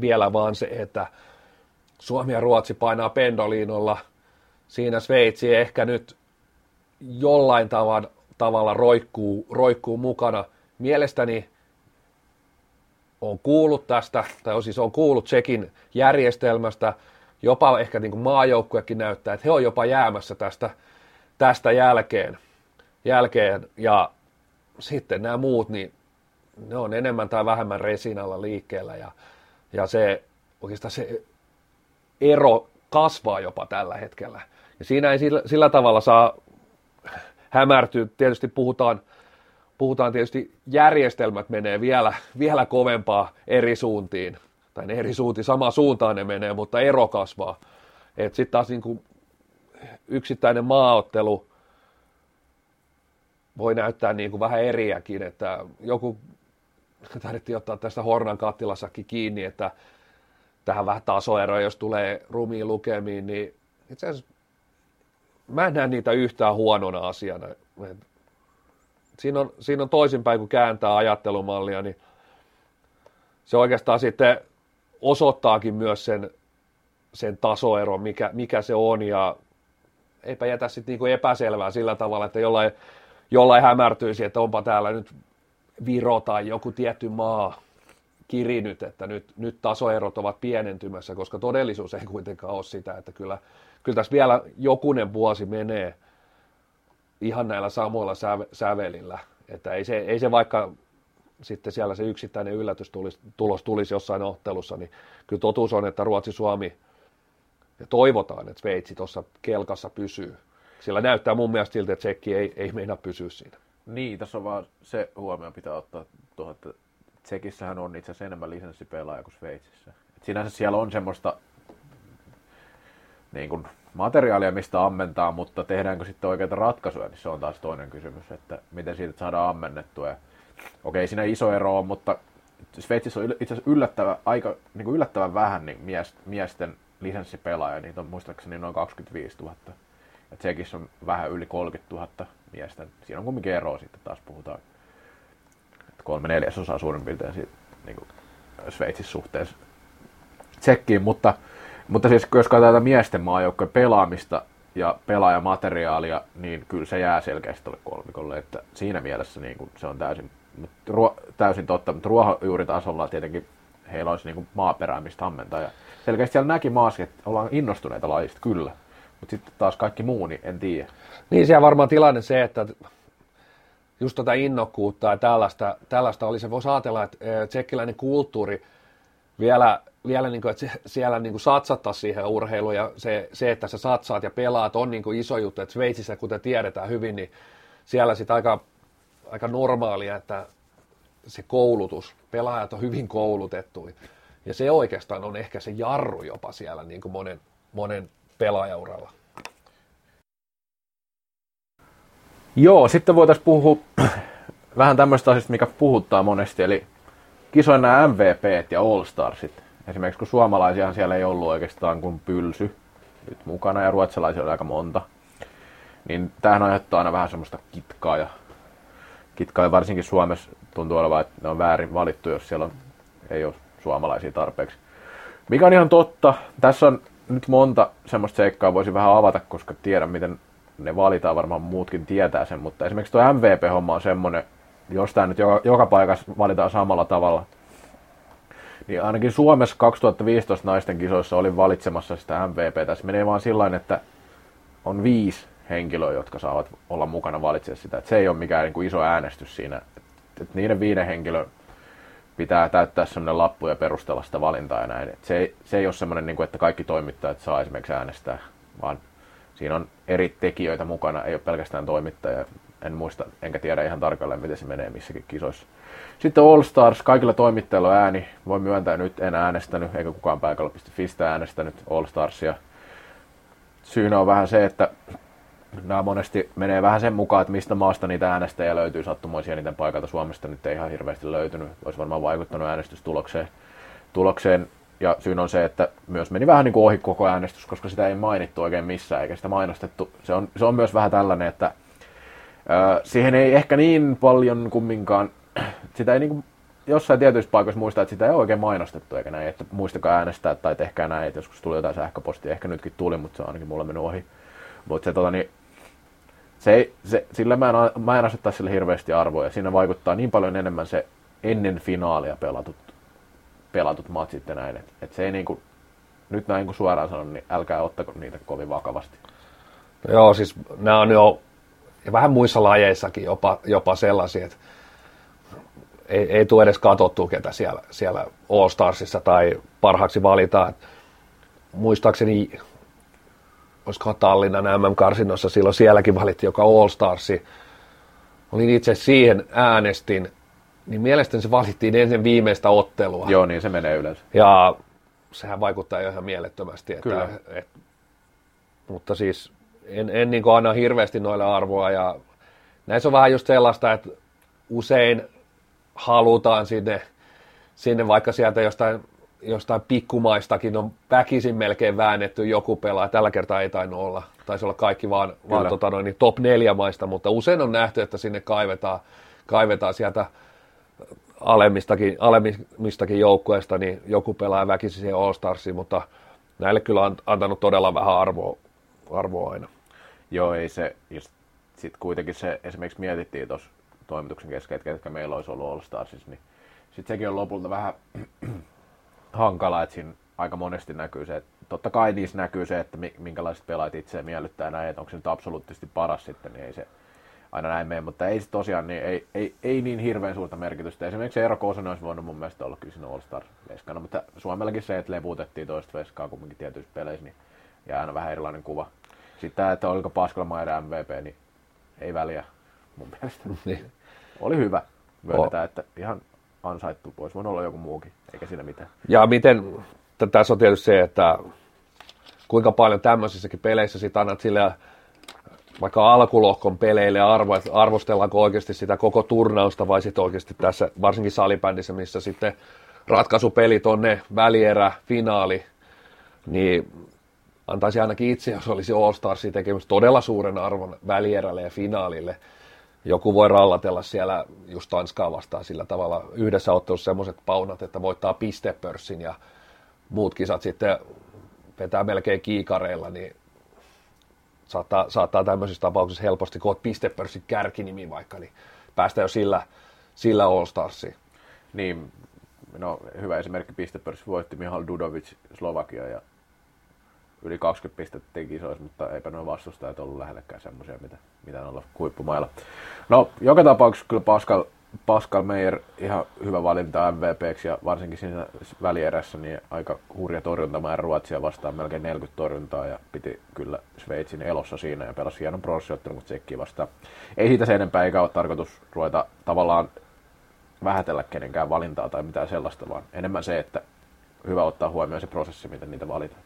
vielä vaan se, että Suomi ja Ruotsi painaa pendoliinolla, siinä Sveitsi ehkä nyt jollain tavalla roikkuu mukana. Mielestäni on kuullut tästä, tai siis on kuullut Tsekin järjestelmästä, jopa ehkä niin kuin maajoukkuekin näyttää, että he on jopa jäämässä tästä jälkeen. Ja sitten nämä muut, niin ne on enemmän tai vähemmän resinalla liikkeellä, ja se oikeastaan se ero kasvaa jopa tällä hetkellä. Ja siinä ei sillä tavalla saa hämärtyä. Tietysti puhutaan tietysti järjestelmät menee vielä kovempaa eri suuntiin. Tai ne eri suuntiin, samaan suuntaan ne menee, mutta ero kasvaa. Että sitten taas niin kuin yksittäinen maaottelu voi näyttää niin kuin vähän eriäkin. Että joku tarvittiin ottaa tästä Hornan kattilassakin kiinni, että tähän vähän tasoeroja, jos tulee rumiin lukemiin, niin itse asiassa mä en näe niitä yhtään huonona asiana. Siinä on toisinpäin, kun kääntää ajattelumallia, niin se oikeastaan sitten osoittaakin myös sen tasoero, mikä se on, ja eipä jätä sitten niinku epäselvää sillä tavalla, että jollain hämärtyisi, että onpa täällä nyt Viro tai joku tietty maa kirinyt, että nyt tasoerot ovat pienentymässä, koska todellisuus ei kuitenkaan ole sitä, että kyllä tässä vielä jokunen vuosi menee ihan näillä samoilla sävelillä, että ei se vaikka sitten siellä se yksittäinen yllätystulos tulisi jossain ottelussa, niin kyllä totuus on, että Ruotsi-Suomi, ja toivotaan, että Sveitsi tuossa kelkassa pysyy. Sillä näyttää mun mielestä siltä, että Tsekki ei meinaa pysyä siinä. Niin, tässä on vaan se huomioon pitää ottaa tuohon, että Tsekissähän on itse asiassa enemmän lisenssipelaaja kuin Sveitsissä. Et sinänsä siellä on semmoista niin kuin materiaalia, mistä ammentaa, mutta tehdäänkö sitten oikeita ratkaisuja, niin se on taas toinen kysymys, että miten siitä saadaan ammennettua. Ja okei, siinä iso ero on, mutta Sveitsissä on itse asiassa yllättävän vähän niin miesten lisenssipelaaja, niitä on muistaakseni noin 25 000. Ja Tsekissä on vähän yli 30 000 miestä. Siinä on kumminkin eroa sitten taas, puhutaan 3/4 suurin piirtein siitä, niin kuin Sveitsissä suhteessa Tsekkiin. Mutta siis, jos katsotaan miesten maajoukkojen pelaamista ja pelaajamateriaalia, niin kyllä se jää selkeästi tuolle kolmikolle. Että siinä mielessä niin kuin, se on täysin totta, mutta ruohonjuuritasolla tietenkin heillä olisi niin kuin maaperää, mistä ammentaa. Ja selkeästi siellä näki maassa, että ollaan innostuneita lajista, kyllä. Mutta sitten taas kaikki muu, niin en tiedä. Niin, siellä varmaan tilanne se, että just tätä innokkuutta ja tällaista oli. Se voisi ajatella, että tsekkiläinen kulttuuri vielä niin kuin, että siellä niin kuin satsattaisiin siihen urheiluun. Ja se, että sä satsaat ja pelaat, on niin kuin iso juttu. Et Sveitsissä, kuten tiedetään hyvin, niin siellä sitten aika normaalia, että se koulutus, pelaajat on hyvin koulutettu. Ja se oikeastaan on ehkä se jarru jopa siellä niin kuin monen pelaajauralla. Joo, sitten voitaisiin puhua vähän tämmöistä asiasta, mikä puhuttaa monesti, eli kisoin nämä MVPt ja All-Starsit. Esimerkiksi kun suomalaisiahan siellä ei ollut oikeastaan kuin Pylsy nyt mukana ja ruotsalaisia oli aika monta, niin tämähän aiheuttaa aina vähän semmoista kitkaa ja varsinkin Suomessa tuntuu olevan, että ne on väärin valittu, jos siellä ei ole suomalaisia tarpeeksi. Mikä on ihan totta, tässä on nyt monta semmoista seikkaa voisi vähän avata, koska tiedän miten ne valitaan, varmaan muutkin tietää sen, mutta esimerkiksi tuo MVP-homma on semmoinen, jos tämä nyt joka paikassa valitaan samalla tavalla, niin ainakin Suomessa 2015 naisten kisoissa oli valitsemassa sitä MVPtä. Se menee vaan sillain, että on 5 henkilöä, jotka saavat olla mukana valitsemaan sitä. Et se ei ole mikään niin kuin iso äänestys siinä. Et niiden 5 henkilön pitää täyttää semmoinen lappu ja perustella sitä valintaa ja näin. Et se ei ole semmoinen, niin kuin, että kaikki toimittajat saa esimerkiksi äänestää, vaan siinä on eri tekijöitä mukana, ei ole pelkästään toimittaja. En muista, enkä tiedä ihan tarkalleen, miten se menee missäkin kisoissa. Sitten All Stars, kaikilla toimittajilla on ääni. Voi myöntää, nyt en äänestänyt, eikä kukaan paikalla.fistä äänestänyt All Starsia. Syynä on vähän se, että nämä monesti menee vähän sen mukaan, että mistä maasta niitä äänestäjä löytyy sattumoisia niiden paikalta. Suomesta nyt ei ihan hirveästi löytynyt, olisi varmaan vaikuttanut äänestystulokseen. Ja syynä on se, että myös meni vähän niin kuin ohi koko äänestys, koska sitä ei mainittu oikein missään, eikä sitä mainostettu. Se on myös vähän tällainen, että siihen ei ehkä niin paljon kumminkaan, sitä ei niin kuin jossain tietyissä paikoissa muista, että sitä ei oikein mainostettu eikä näin, että muistakaa äänestää tai tehkää näin, että joskus tuli jotain sähköpostia, ehkä nytkin tuli, mutta se on ainakin mulla mennyt ohi. Mutta se, sillä mä en asettaa sille hirveästi arvoa ja siinä vaikuttaa niin paljon enemmän se ennen finaalia pelatut matsit ja näin, että se ei niin kuin, nyt näin kuin suoraan sanon, niin älkää ottako niitä kovin vakavasti. Joo, siis nämä on jo ja vähän muissa lajeissakin jopa sellaisia, että ei tule edes katsottua, ketä siellä All Starsissa tai parhaaksi valitaan. Muistaakseni, olisikohan Tallinnan MM-karsinnossa silloin sielläkin valittiin, joka All Starsi. Olin itse siihen äänestin, niin mielestäni se valittiin ennen viimeistä ottelua. Joo, niin se menee yleensä. Ja sehän vaikuttaa jo ihan mielettömästi. Että, kyllä. Mutta siis en niin kuin aina hirveästi noille arvoa ja näissä on vähän just sellaista, että usein halutaan sinne vaikka sieltä jostain pikkumaistakin on väkisin melkein väännetty joku pelaa. Tällä kertaa ei tainnut olla, taisi olla kaikki vaan top 4 maista, mutta usein on nähty, että sinne kaivetaan sieltä alemmistakin joukkueista, niin joku pelaa väkisin siihen All-Starsiin, mutta näille kyllä on antanut todella vähän arvoa aina. Joo, ei se, sitten kuitenkin se esimerkiksi mietittiin tuossa toimituksen kesken, että ketkä meillä olisi ollut All-Starsissa, niin sitten sekin on lopulta vähän hankala, että siinä aika monesti näkyy se, että totta kai niissä näkyy se, että minkälaiset pelaajat itseä miellyttää näin, että onko se nyt absoluuttisesti paras sitten, niin ei se aina näin mene, mutta ei se tosiaan niin, ei niin hirveän suurta merkitystä. Esimerkiksi Eero Koosonen olisi voinut mun mielestä olla kyllä siinä All-Star-veskana, mutta Suomellakin se, että levuutettiin toista veskaa kumminkin tietyissä peleissä, niin jää aina vähän erilainen kuva. Sitten tämä, että oliko Pascal Maeda MVP, niin ei väliä mun mielestä. Niin. Oli hyvä, myönnetään, että ihan ansaittu, olisi voinut olla joku muukin, eikä siinä mitään. Ja miten, tässä on tietysti se, että kuinka paljon tämmöisissäkin peleissä sit annat sillä vaikka alkulohkon peleille arvo, että arvostellaanko oikeasti sitä koko turnausta vai sitten oikeasti tässä, varsinkin salibändissä, missä sitten ratkaisupelit on ne, välierä, finaali, niin antaisi ainakin itse, jos olisi All-Starsia tekemässä todella suuren arvon välierälle ja finaalille. Joku voi rallatella siellä just Tanskaa vastaan sillä tavalla yhdessä ottelussa semmoiset paunat, että voittaa pistepörssin ja muut kisat sitten vetää melkein kiikareilla, niin saattaa tämmöisissä tapauksissa helposti, kun olet pistepörssin kärkinimi vaikka, niin päästään jo sillä All-Starsiin. Niin, no hyvä esimerkki pistepörssi voitti Michal Dudovič Slovakia ja yli 20 pistettiin kisoissa, mutta eipä nuo vastustajat ollut lähellekään semmoisia, mitä on ollut huippumailla. No, joka tapauksessa kyllä Pascal Maeda ihan hyvä valinta MVP:ksi ja varsinkin siinä välierässä niin aika hurja torjuntamäärä Ruotsia vastaan, melkein 40 torjuntaa ja piti kyllä Sveitsin elossa siinä ja pelasi hienon bronssiottelun, kun Tsekkiä vastaan. Ei siitä sen enempää eikä ole tarkoitus ruveta tavallaan vähätellä kenenkään valintaa tai mitään sellaista, vaan enemmän se, että hyvä ottaa huomioon se prosessi, miten niitä valitaan.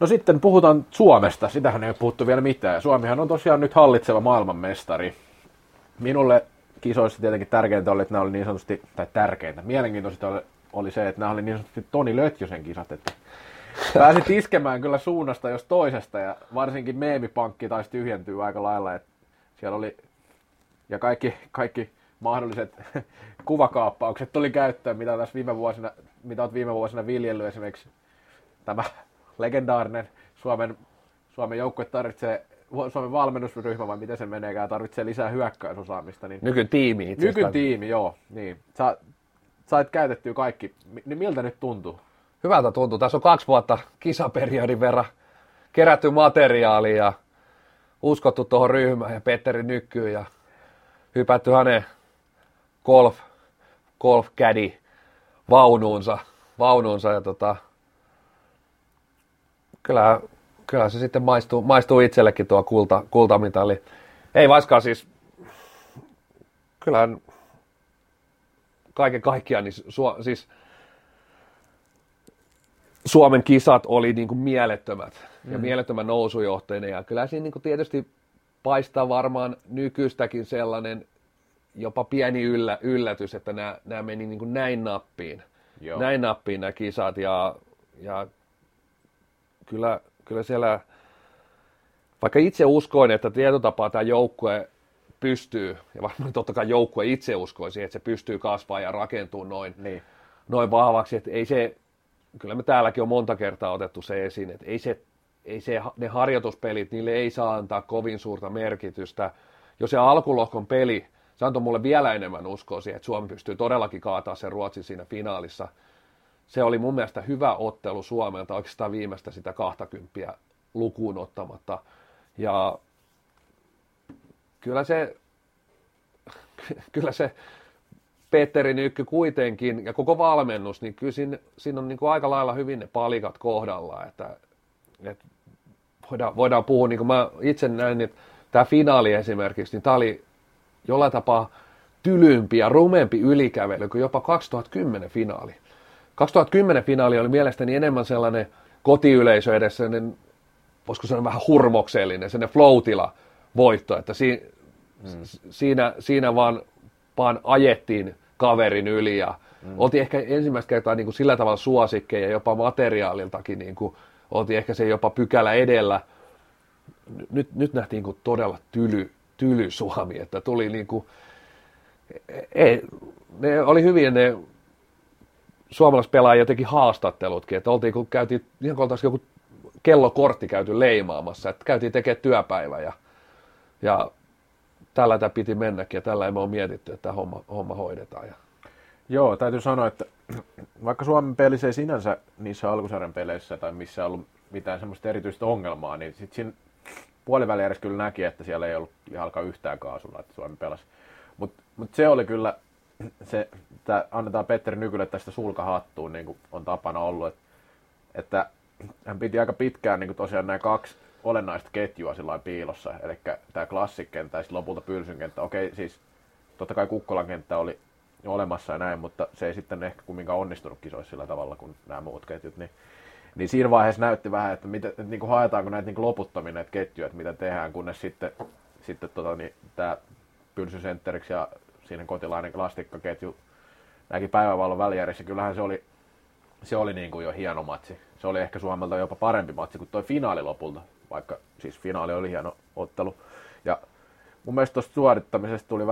No sitten puhutaan Suomesta, sitähän ei ole puhuttu vielä mitään. Suomihan on tosiaan nyt hallitseva maailmanmestari. Minulle kisoissa tietenkin tärkeintä oli, että nämä oli niin sanotusti, tai tärkeintä, mielenkiintoista oli se, että nämä oli niin sanotusti Toni Lötjösen kisat, että pääsit iskemään kyllä suunnasta jos toisesta, ja varsinkin meemipankki taisi tyhjentyä aika lailla, että siellä oli, ja kaikki mahdolliset kuvakaappaukset tuli käyttöön, mitä olet viime vuosina viljellyt esimerkiksi tämä legendaarinen Suomen joukkue tarvitsee, Suomen valmennusryhmä vai miten se meneekään, tarvitsee lisää hyökkäysosaamista. Niin nykytiimi itse asiassa. Nykytiimi, joo. Niin. Sait käytettyä kaikki. Niin miltä nyt tuntuu? Hyvältä tuntuu. Tässä on 2 vuotta kisaperiodin verran kerätty materiaalia ja uskottu tuohon ryhmään ja Petteri Nykkyyn ja hypätty hänen golf-kädi vaunuunsa ja Kyllä se sitten maistuu itsellekin tuo kultamitali. Ei vaiskaan siis, kyllähän kaiken kaikkiaan niin siis Suomen kisat oli niin kuin mielettömät ja mielettömän nousujohteinen. Ja kyllä siinä niin kuin tietysti paistaa varmaan nykyistäkin sellainen jopa pieni yllätys, että nämä meni niin kuin näin nappiin. Joo. Näin nappiin nämä kisat ja Kyllä siellä, vaikka itse uskoin, että tietyllä tapaa tämä joukkue pystyy, ja varmaan totta kai joukkue itse uskoi siihen, että se pystyy kasvamaan ja rakentumaan noin vahvaksi, että ei se, kyllä me täälläkin on monta kertaa otettu se esiin, että ei se, ne harjoituspelit, niille ei saa antaa kovin suurta merkitystä. Jo se alkulohkon peli, se antoi mulle vielä enemmän uskoa siihen, että Suomi pystyy todellakin kaatamaan sen Ruotsin siinä finaalissa. Se oli mun mielestä hyvä ottelu Suomelta, oikeastaan viimeistä sitä 20 lukuun ottamatta. Ja kyllä se Petteri Nykky kuitenkin, ja koko valmennus, niin kyllä siinä on niin kuin aika lailla hyvin ne palikat kohdalla. Että voidaan puhua, niin kuin mä itse näin, että tämä finaali esimerkiksi, niin tämä oli jollain tapaa tylympi ja rumempi ylikävely kuin jopa 2010 finaali. 2010 finaali oli mielestäni enemmän sellainen kotiyleisö edessä, sellainen, voisiko sanoa vähän hurmoksellinen, sellainen flow-tila voitto, että siinä vaan ajettiin kaverin yli ja oltiin ehkä ensimmäistä kertaa niin kuin sillä tavalla suosikkeja, jopa materiaaliltakin, niin kuin, oltiin ehkä se jopa pykälä edellä. Nyt nähtiin niin kuin todella tyly Suomi, että tuli niin kuin, ei, ne oli hyviä ne suomalaispelaajia teki haastattelutkin, että oltiin, kun käytiin, ihan kun oltaisiin joku kellokortti käyty leimaamassa, että käytiin tekemään työpäivä ja tällä tämä piti mennäkin ja tällä emme ole mietitty, että homma hoidetaan. Ja. Joo, täytyy sanoa, että vaikka Suomen pelissä ei sinänsä niissä alkusarjan peleissä tai missä ollut mitään semmoista erityistä ongelmaa, niin sitten siinä puolivälijärjessä kyllä näki, että siellä ei ollut jalka yhtään kaasulla, että Suomi pelasi. Mutta se oli kyllä, annetaan Petteri Nykylle tästä sulkahattuun, niin kuin on tapana ollut, että hän piti aika pitkään niin kuin tosiaan nämä kaksi olennaista ketjua sillain piilossa, eli tämä klassikenttä ja lopulta pylsynkenttä. Okei, siis totta kai Kukkolan kenttä oli olemassa ja näin, mutta se ei sitten ehkä kumminkaan onnistunut kisoissa sillä tavalla kuin nämä muut ketjut. Niin siinä vaiheessa näytti vähän, että, niin kuin haetaanko näitä niin kuin loputtomia näitä ketjuja, että mitä tehdään, kunnes sitten tämä pylsysentteriksi ja siinä Kotilainen Lastikkaketju näki päivävallon välijärissä. Kyllähän se oli niin kuin jo hieno matsi. Se oli ehkä Suomelta jopa parempi matsi kuin tuo finaali lopulta, vaikka siis finaali oli hieno ottelu. Ja mun mielestä tuosta suorittamisesta tuli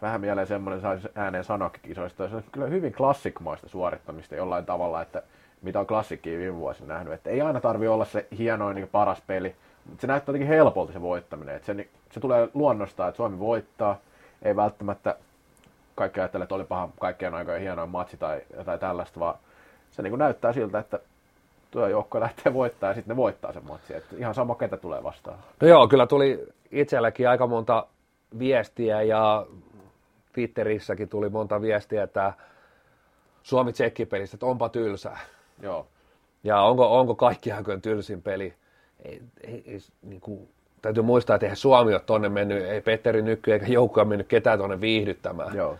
vähän mieleen semmoinen, saisi ääneen sanoakin kisoista. Se on kyllä hyvin klassikmaista suorittamista jollain tavalla, että mitä on klassikkiin viime vuosina nähnyt. Että ei aina tarvitse olla se hienoin niin paras peli, mutta se näyttää jotenkin helpolta se voittaminen. Että se tulee luonnostaan, että Suomi voittaa, ei välttämättä kaikki ajattelee, että olipahan kaikkien aikojen hienoin matsi tai jotain tällaista, vaan se niin kuin näyttää siltä, että työjoukko lähtee voittamaan ja sitten ne voittaa sen matsin. Että ihan sama, ketä tulee vastaan. No joo, kyllä tuli itselläkin aika monta viestiä ja Twitterissäkin tuli monta viestiä, että Suomi-Tsekki-pelistä, että onpa tylsää. Joo. Ja onko kaikki aikojen tylsin peli? Ei, niin kuin, täytyy muistaa, että eihän Suomi ole tuonne mennyt, ei Petteri Nykky eikä joukkoa mennyt ketään tuonne viihdyttämään. Joo.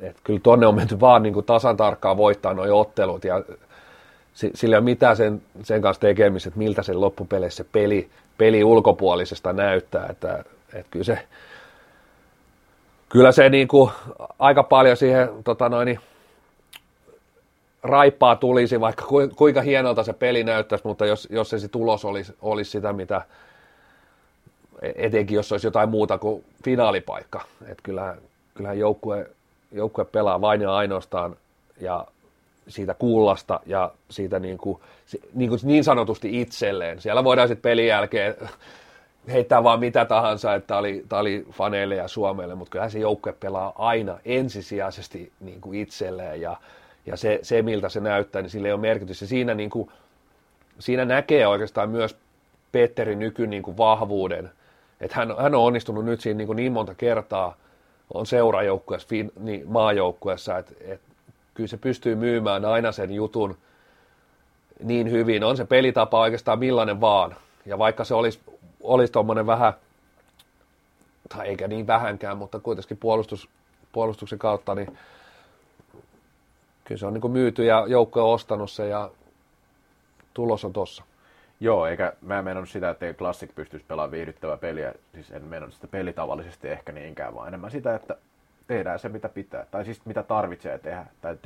Et kyllä tuonne on menty vaan niin kuin tasan tarkkaan voittaa nuo ottelut ja sillä ei ole mitään sen kanssa tekemistä, että miltä sen loppupeleissä se peli ulkopuolisesta näyttää. Että kyllä se niin kuin aika paljon siihen raippaa tulisi, vaikka kuinka hienolta se peli näyttäisi, mutta jos se tulos olisi sitä, mitä etenkin jos olisi jotain muuta kuin finaalipaikka. Että kyllähän joukkue pelaa vain ja ainoastaan ja siitä kullasta ja siitä niin sanotusti itselleen. Siellä voidaan sitten pelin jälkeen heittää vaan mitä tahansa, että tämä oli faneille ja Suomelle, mutta kyllähän se joukkue pelaa aina ensisijaisesti niin kuin itselleen ja se, miltä se näyttää, niin sillä ei ole merkitys. Ja siinä näkee oikeastaan myös Petteri Nykyn niin kuin vahvuuden. Että hän on onnistunut nyt siinä niin monta kertaa, on seurajoukkuessa, niin maajoukkuessa, että kyllä se pystyy myymään aina sen jutun niin hyvin. On se pelitapa oikeastaan millainen vaan. Ja vaikka se olisi tuommoinen vähän, tai eikä niin vähänkään, mutta kuitenkin puolustuksen kautta, niin kyllä se on niin kuin myyty ja joukko on ostanut se ja tulos on tossa. Joo, eikä mä en meinannut sitä, että Classic pystyisi pelaamaan viihdyttävää peliä. Siis en meinannut sitä pelitavallisesti ehkä niinkään, vaan enemmän sitä, että tehdään se mitä pitää. Tai siis mitä tarvitsee tehdä. Tai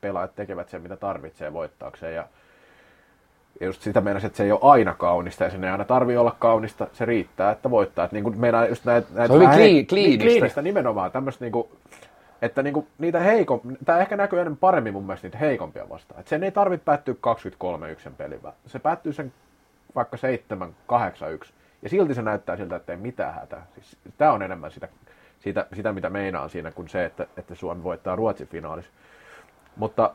pelaajat tekevät sen mitä tarvitsee voittaakseen. Ja just sitä meinasin, että se ei ole aina kaunista ja sen ei aina tarvitse olla kaunista. Se riittää, että voittaa. Että niin kuin meinaan just näitä kliinistä nimenomaan tämmöistä niin kuin, että niinku niitä tämä ehkä näkyy enemmän paremmin mun mielestä niitä heikompia vastaan. Et sen ei tarvitse päättyä 23-1 sen pelin, vaan se päättyy sen vaikka 7-8-1. Ja silti se näyttää siltä, että ei mitään hätää. Siis tämä on enemmän sitä, mitä meinaan siinä, kuin se, että Suomi voittaa Ruotsin finaalissa. Mutta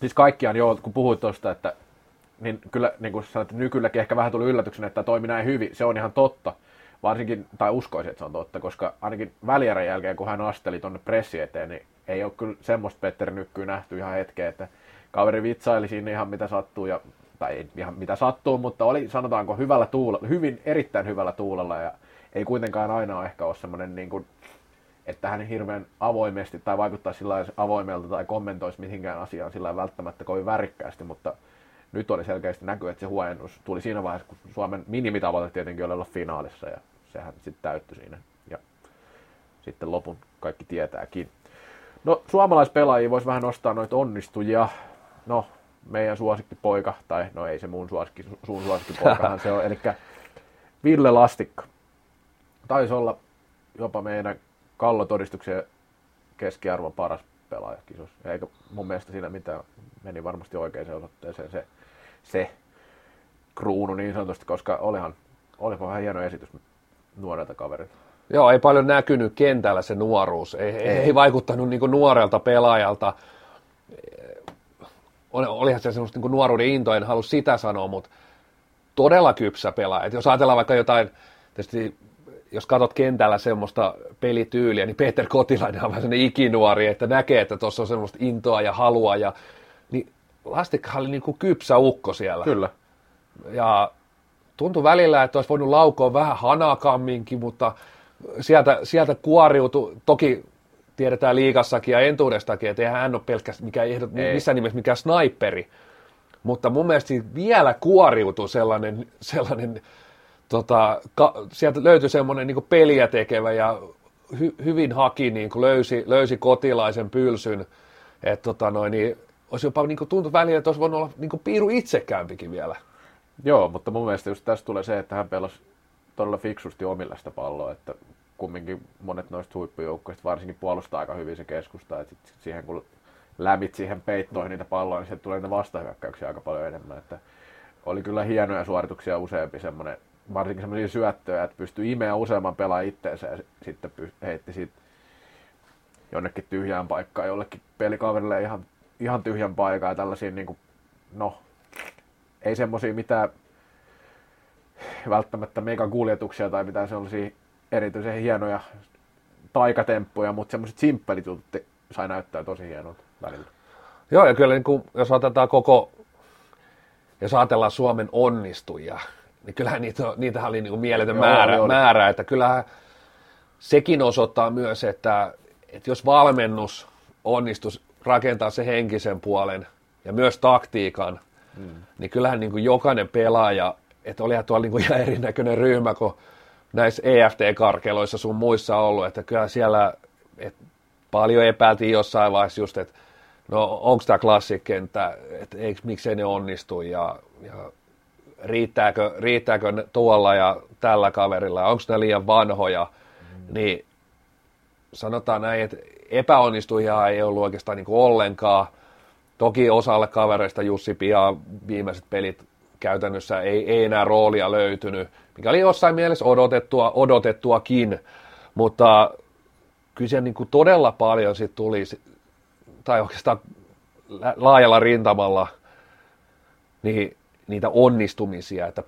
siis kaikkiaan joo, kun puhuit tuosta, että niin kyllä niin kuin sanoit, Nykylläkin ehkä vähän tuli yllätyksenä, että toimi näin hyvin. Se on ihan totta. Varsinkin, tai uskoisin, että se on totta, koska ainakin välijärän jälkeen, kun hän asteli tuonne pressi eteen, niin ei ole kyllä semmoista Petteri Nykkyä nähty ihan hetkeä, että kaveri vitsaili siinä ihan mitä sattuu, tai ei ihan mitä sattuu, mutta oli sanotaanko hyvällä tuulella, erittäin hyvällä tuulella, ja ei kuitenkaan aina ehkä ole semmoinen, niin kuin, että hän hirveän avoimesti tai vaikuttaa sillä avoimelta tai kommentoisi mihinkään asiaan sillä välttämättä kovin värikkäästi, mutta nyt oli selkeästi näkyy, että se huojennus tuli siinä vaiheessa, kun Suomen minimitavoite tietenkin oli olla finaalissa, ja sehän sitten täyttyi siinä. Ja sitten lopun kaikki tietääkin. No, suomalaispelaajia voisi vähän nostaa noita onnistujia. No, meidän suosikkipoika, tai no ei se mun sun suosikkipoikahan se on, eli Ville Lastikko. Taisi olla jopa meidän kallotodistukseen keskiarvon paras pelaaja kisossa. Eikä mun mielestä siinä mitään, meni varmasti oikeaan osoitteeseen se kruunu niin sanotusti, koska olihan vähän hieno esitys nuorelta kaverilta. Joo, ei paljon näkynyt kentällä se nuoruus. Ei vaikuttanut niin kuin nuorelta pelaajalta. Olihan se semmoista niin kuin nuoruuden intoa, en halua sitä sanoa, mutta todella kypsä pelaaja. Jos ajatellaan vaikka jotain, tietysti jos katsot kentällä semmoista pelityyliä, niin Peter Kotilainen on vähän semmoinen ikinuori, että näkee, että tuossa on semmoista intoa ja halua. Ja, niin Lastikkahan oli niin kuin kypsä ukko siellä. Kyllä. Ja tuntui välillä, että olisi voinut laukoa vähän hanakamminkin, mutta sieltä kuoriutui. Toki tiedetään liigassakin ja entuudestakin, että eihän hän ole pelkästään missään nimessä mikään sniperi. Mutta mun mielestä vielä kuoriutui sellainen sieltä löytyi semmoinen niin peliä tekevä ja hyvin haki, niin kuin löysi Kotilaisen pylsyn. Että olisi jopa niin tuntunut välillä, että olisi voinut olla niin piiru itsekäämpikin vielä. Joo, mutta mun mielestä just tässä tulee se, että hän pelasi todella fiksusti omilla sitä palloa, että kumminkin monet noista huippujoukkoista varsinkin puolustaa aika hyvin se keskusta, että siihen kun lämit siihen peittoihin niitä palloja, niin sieltä tulee niitä vastahyökkäyksiä aika paljon enemmän, että oli kyllä hienoja suorituksia useampi semmoinen, varsinkin semmoisia syöttöjä, että pystyi imeä useamman pelaajan itteensä ja sitten heitti siitä jonnekin tyhjään paikkaan, jollekin pelikaverille ihan tyhjän paikkaan ja tällaisia niin kuin, ei semmoisia mitään välttämättä megakuljetuksia tai mitään sellaisia erityisen hienoja taikatemppuja, mutta semmoiset simppelit jutut sai näyttää tosi hienolta välillä. Joo, ja kyllä niin kuin, jos ajatellaan Suomen onnistujia, niin kyllähän niitähän oli niin kuin mieletön määrä, että kyllähän sekin osoittaa myös, että jos valmennus onnistuisi rakentaa se henkisen puolen ja myös taktiikan, niin kyllähän niin kuin jokainen pelaaja, että olihan tuolla niin kuin ihan erinäköinen ryhmä kuin näissä EFT-karkeloissa sun muissa ollut, että kyllä siellä paljon epäiltiin jossain vaiheessa just, että no onko tämä klassikenttä, että miksei ne onnistu ja riittääkö tuolla ja tällä kaverilla ja onko nämä liian vanhoja, niin sanotaan näin, että epäonnistujia ei ollut oikeastaan niin kuin ollenkaan. Toki osalle kavereista Jussi Piaa viimeiset pelit käytännössä ei enää roolia löytynyt, mikä oli jossain mielessä odotettuakin, mutta kyllä se niin kuin todella paljon sit tuli, tai oikeastaan laajalla rintamalla niin niitä onnistumisia, että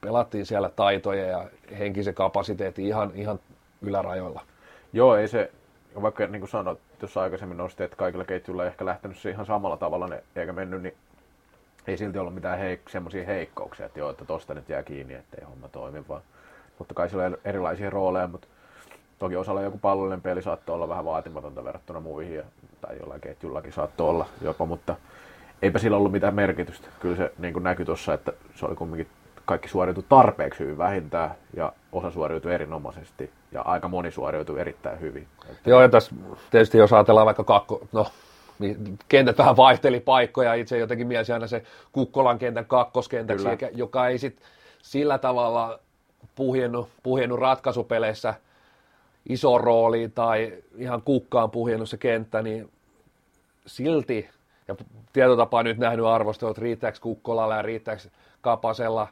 pelattiin siellä taitoja ja henkisen kapasiteetin ihan ylärajoilla. Joo, ei se, vaikka niin kuin sanoit, jos aikaisemmin nosti, että kaikilla ketjuilla ei ehkä lähtenyt se ihan samalla tavalla ne, eikä mennyt, niin ei silti ollut mitään semmoisia heikkouksia, että joo, että tosta nyt jää kiinni, ettei homma toimi, vaan totta kai sillä on erilaisia rooleja, mutta toki osalla joku pallollinen peli saattoi olla vähän vaatimatonta verrattuna muihin, tai jollain ketjullakin saattoi olla jopa, mutta eipä sillä ollut mitään merkitystä. Kyllä se niin kuin näkyi tuossa, että se oli kumminkin kaikki suoriutui tarpeeksi hyvin vähintään, ja osa suoriutui erinomaisesti, ja aika moni suoriutui erittäin hyvin. Joo, ja tässä tietysti jos ajatellaan vaikka kentät vähän vaihteli paikkoja, itse jotenkin mielsi aina se Kukkolan kentän kakkoskentäksi, joka ei sit sillä tavalla puhjennut ratkaisupeleissä iso rooli tai ihan kukkaan puhjennut se kenttä, niin silti, ja tietotapaa nyt nähnyt arvostelut, riittääkö Kukkolalla ja riittääkö Kapasella.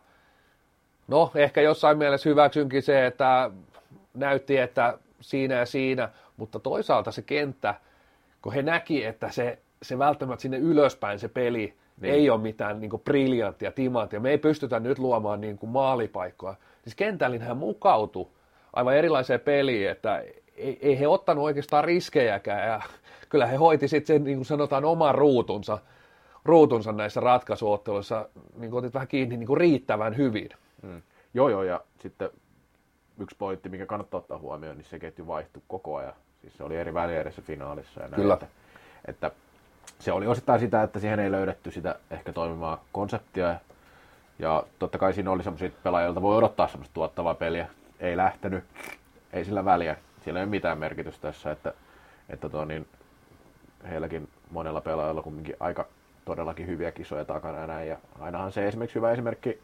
No, ehkä jossain mielessä hyväksynkin se, että näytti, että siinä, mutta toisaalta se kenttä, kun he näki, että se välttämättä sinne ylöspäin se peli ei ole mitään niin kuin briljanttia, timanttia, me ei pystytä nyt luomaan niin kuin maalipaikkoa. Siis kentällinhän mukautui aivan erilaiseen peliin, että ei he ottanut oikeastaan riskejäkään ja kyllä he hoiti sitten sen niin kuin sanotaan oman ruutunsa näissä ratkaisuotteluissa, niin kuin otit vähän kiinni niin kuin riittävän hyvin. Joo, ja sitten yksi pointti, mikä kannattaa ottaa huomioon, niin se ketju vaihtui koko ajan. Siis se oli eri välierissä finaalissa ja näin. Kyllä. Että se oli osittain sitä, että siihen ei löydetty sitä ehkä toimivaa konseptia. Ja totta kai siinä oli semmoisia pelaajia, joilta voi odottaa semmoista tuottavaa peliä. Ei lähtenyt, ei sillä väliä. Siellä ei ole mitään merkitystä tässä, että heilläkin monella pelaajalla kumminkin aika todellakin hyviä kisoja takana näin. Ja ainahan se esimerkiksi hyvä esimerkki,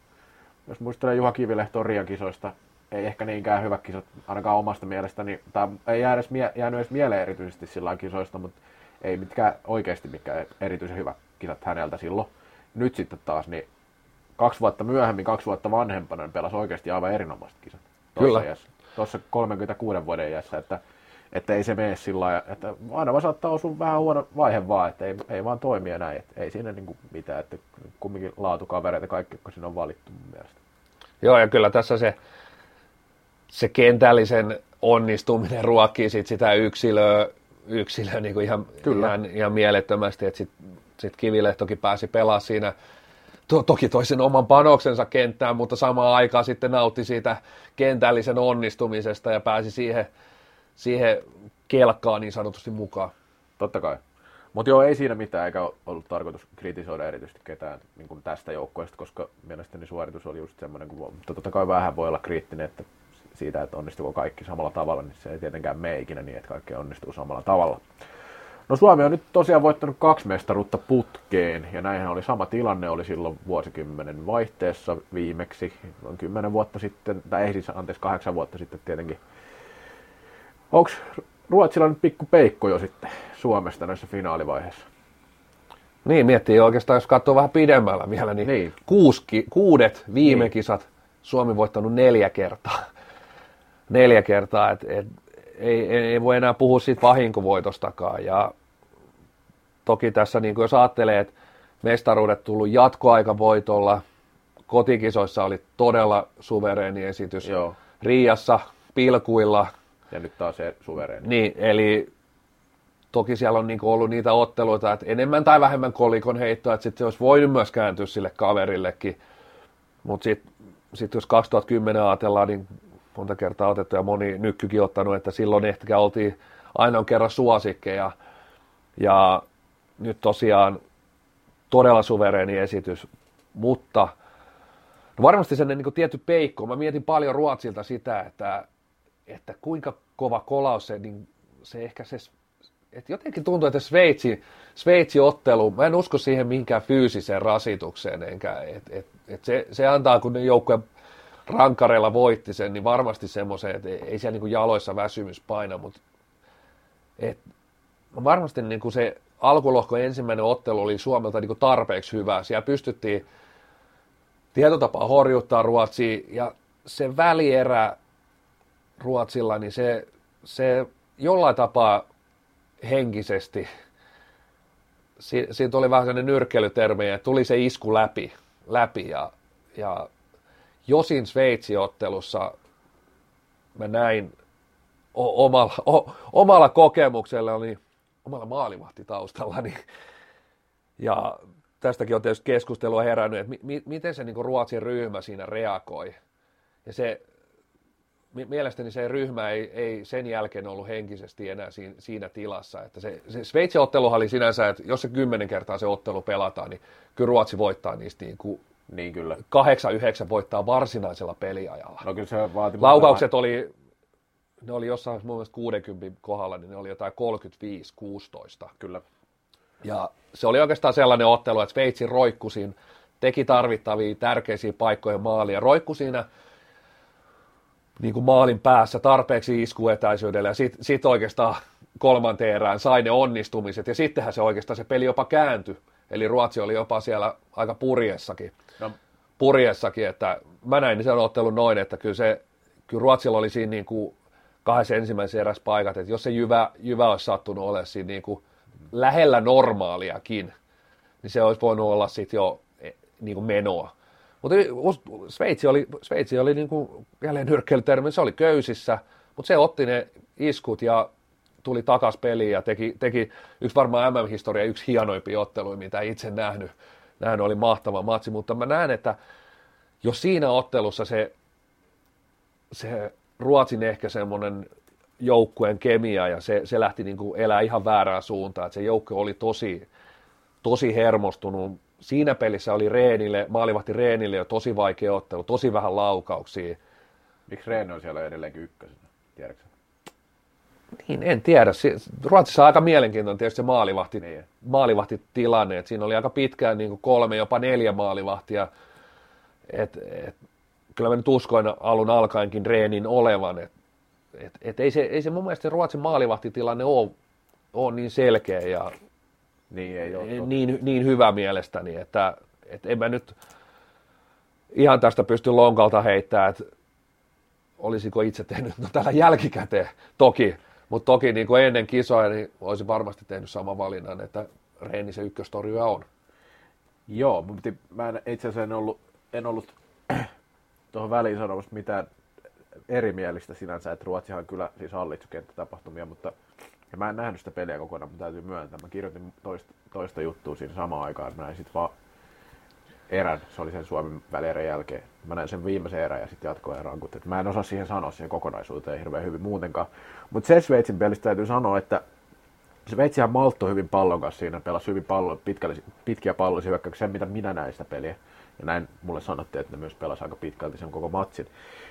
jos muistelee Juha Kivilehto Rian kisoista, ei ehkä niinkään hyvä kisat, ainakaan omasta mielestäni. Tämä ei jäänyt edes mieleen erityisesti sillä kisoista, mutta ei mitkään oikeasti mitkään erityisen hyvä kisat häneltä silloin. Nyt sitten taas, niin 2 vuotta myöhemmin, 2 vuotta vanhempana, niin pelasi oikeasti aivan erinomaiset kisat. Kyllä. Tuossa 36 vuoden iässä, että ei se mene sillä lailla, että aina vaan saattaa osua vähän huono vaihe vaan, että ei vaan toimi enää, että ei siinä niinku mitään, että kumminkin laatukavereita kaikki, jotka siinä on valittu mun mielestä. Joo, ja kyllä tässä se kentällisen onnistuminen ruokkii sit sitä yksilöä niin kuin ihan mielettömästi, että sit Kivilehtokin pääsi pelaamaan siinä. Toki toi sen oman panoksensa kenttään, mutta samaan aikaan sitten nautti siitä kentällisen onnistumisesta ja pääsi siihen kelkkaan niin sanotusti mukaan. Totta kai. Mutta joo, ei siinä mitään, eikä ollut tarkoitus kritisoida erityisesti ketään niin tästä joukkueesta, koska mielestäni suoritus oli just semmoinen, mutta totta kai vähän voi olla kriittinen, että siitä, että onnistuuko kaikki samalla tavalla, niin se ei tietenkään mene ikinä niin, että kaikki onnistuu samalla tavalla. No Suomi on nyt tosiaan voittanut 2 mestaruutta putkeen, ja näinhän oli sama tilanne, oli silloin vuosikymmenen vaihteessa viimeksi, noin 10 vuotta sitten, tai 8 vuotta sitten tietenkin. Onko Ruotsilla nyt pikku peikko jo sitten Suomesta näissä finaalivaiheissa? Niin, miettii oikeastaan, jos katsoo vähän pidemmällä vielä, niin. Kuudet viime kisat Suomi voittanut 4 kertaa. 4 kertaa, et ei voi enää puhua siitä vahinkovoitostakaan. Ja toki tässä, niin kuin jos ajattelee, että mestaruudet tullut jatkoaikavoitolla, kotikisoissa oli todella suvereeni esitys. Joo. Riiassa pilkuilla. Ja nyt taas se suvereeni. Niin, eli toki siellä on niin kuin ollut niitä otteluita, että enemmän tai vähemmän kolikon heittoa, että sitten se olisi voinut myös kääntyä sille kaverillekin. Mutta sitten jos 2010 ajatellaan, niin monta kertaa otettu ja moni Nykkykin ottanut, että silloin ehkä oltiin ainoan kerran suosikkeja. Ja nyt tosiaan todella suvereeni esitys, mutta no varmasti sen niin kuin tietty peikko. Mä mietin paljon Ruotsilta sitä, että kuinka kova kolaus se, niin se ehkä se, että jotenkin tuntuu, että Sveitsi-ottelu, mä en usko siihen mihinkään fyysiseen rasitukseen, enkä, että se antaa, kun ne joukkoja rankareilla voitti sen, niin varmasti semmoisen, että ei siellä niin kuin jaloissa väsymys paina, mutta varmasti niin kuin se alkulohko ensimmäinen ottelu oli Suomelta niin kuin tarpeeksi hyvä. Siellä pystyttiin tietotapaa horjuttaa Ruotsia, ja se välierä Ruotsilla, niin se jollain tapaa henkisesti, siitä oli vähän sellainen nyrkkeilytermi, ja tuli se isku läpi ja josin Sveitsi-ottelussa mä näin omalla kokemuksellani, omalla maalivahtitaustallani, ja tästäkin on tietysti keskustelua herännyt, että miten se niin kuin Ruotsin ryhmä siinä reagoi. Ja se, mielestäni se ryhmä ei sen jälkeen ollut henkisesti enää siinä tilassa. Että se Sveitsin otteluhan oli sinänsä, että jos se 10 kertaa se ottelu pelataan, niin kyllä Ruotsi voittaa niistä niin kuin. Niin kyllä. 8-9 voittaa varsinaisella peliajalla. No kyllä se vaati. Laukaukset ne oli jossain mun mielestä 60 kohdalla, niin ne oli jotain 35-16. Kyllä. Ja se oli oikeastaan sellainen ottelu, että Sveitsi roikkui siinä, teki tarvittavia tärkeisiä paikkoja maalia, roikkui siinä niin kuin maalin päässä tarpeeksi iskuetäisyydellä, ja sit oikeastaan kolmanteen erään sai ne onnistumiset, ja sittenhän se oikeastaan se peli jopa kääntyi. Eli Ruotsi oli jopa siellä aika purjessakin. No. Että mä näin sen ottelun noin, että kyllä Ruotsilla oli siinä niin kuin 2 ensimmäisen eräs paikat, että jos se jyvä olisi sattunut olemaan siinä niin kuin lähellä normaaliakin, niin se olisi voinut olla sitten jo niin kuin menoa. Mutta Sveitsi oli niin kuin jälleen nyrkkeilytermi, se oli köysissä, mutta se otti ne iskut ja tuli takas peliin ja teki yksi varmaan MM-historia, yksi hienoimpia otteluja, mitä itse nähnyt. Nähnyt oli mahtava matsi, mutta mä näen, että jos siinä ottelussa se Ruotsin ehkä semmoinen joukkueen kemia ja se lähti niin kuin elää ihan väärään suuntaan, että se joukkue oli tosi hermostunut. Siinä pelissä oli maalivahti Rehnille jo tosi vaikea ottelu, tosi vähän laukauksia. Miksi Rehn on siellä edelleenkin ykkösenä, tiedätkö? Niin, en tiedä. Ruotsissa on aika mielenkiintoinen tietysti se maalivahtitilanne. Että siinä oli aika pitkään niin kuin 3, jopa 4 maalivahtia. Et kyllä mä nyt uskoin alun alkaenkin reenin olevan. Et ei se mun mielestä Ruotsin maalivahtitilanne ole niin selkeä ja niin hyvä mielestäni, että en mä nyt ihan tästä pysty lonkalta heittämään, että olisiko itse tehnyt, no tällä jälkikäteen toki, mutta toki niin kuin ennen kisoja, niin olisin varmasti tehnyt saman valinnan, että reeni se ykköstorjuja on. Joo, mutta mä itse asiassa en ollut tuohon väliin sanomassa mitään erimielistä sinänsä, että Ruotsihan kyllä siis hallitsi kenttätapahtumia, mutta ja mä en nähnyt sitä peliä kokonaan, mutta täytyy myöntää. Mä kirjoitin toista juttua siinä samaan aikaan, mä näin sitten vaan erän, se oli sen Suomen välierän jälkeen. Mä näin sen viimeisen erän ja sitten jatkoerän, kun mä en osaa siihen sanoa siihen kokonaisuuteen hirveän hyvin muutenkaan. Mutta se Sveitsin pelistä täytyy sanoa, että Sveitsihän malttoi hyvin pallon kanssa siinä, pelasi hyvin pallon, pitkiä palloisia, vaikka sen mitä minä näin sitä peliä. Ja näin mulle sanottiin, että ne myös pelasi aika pitkälti sen koko matsin.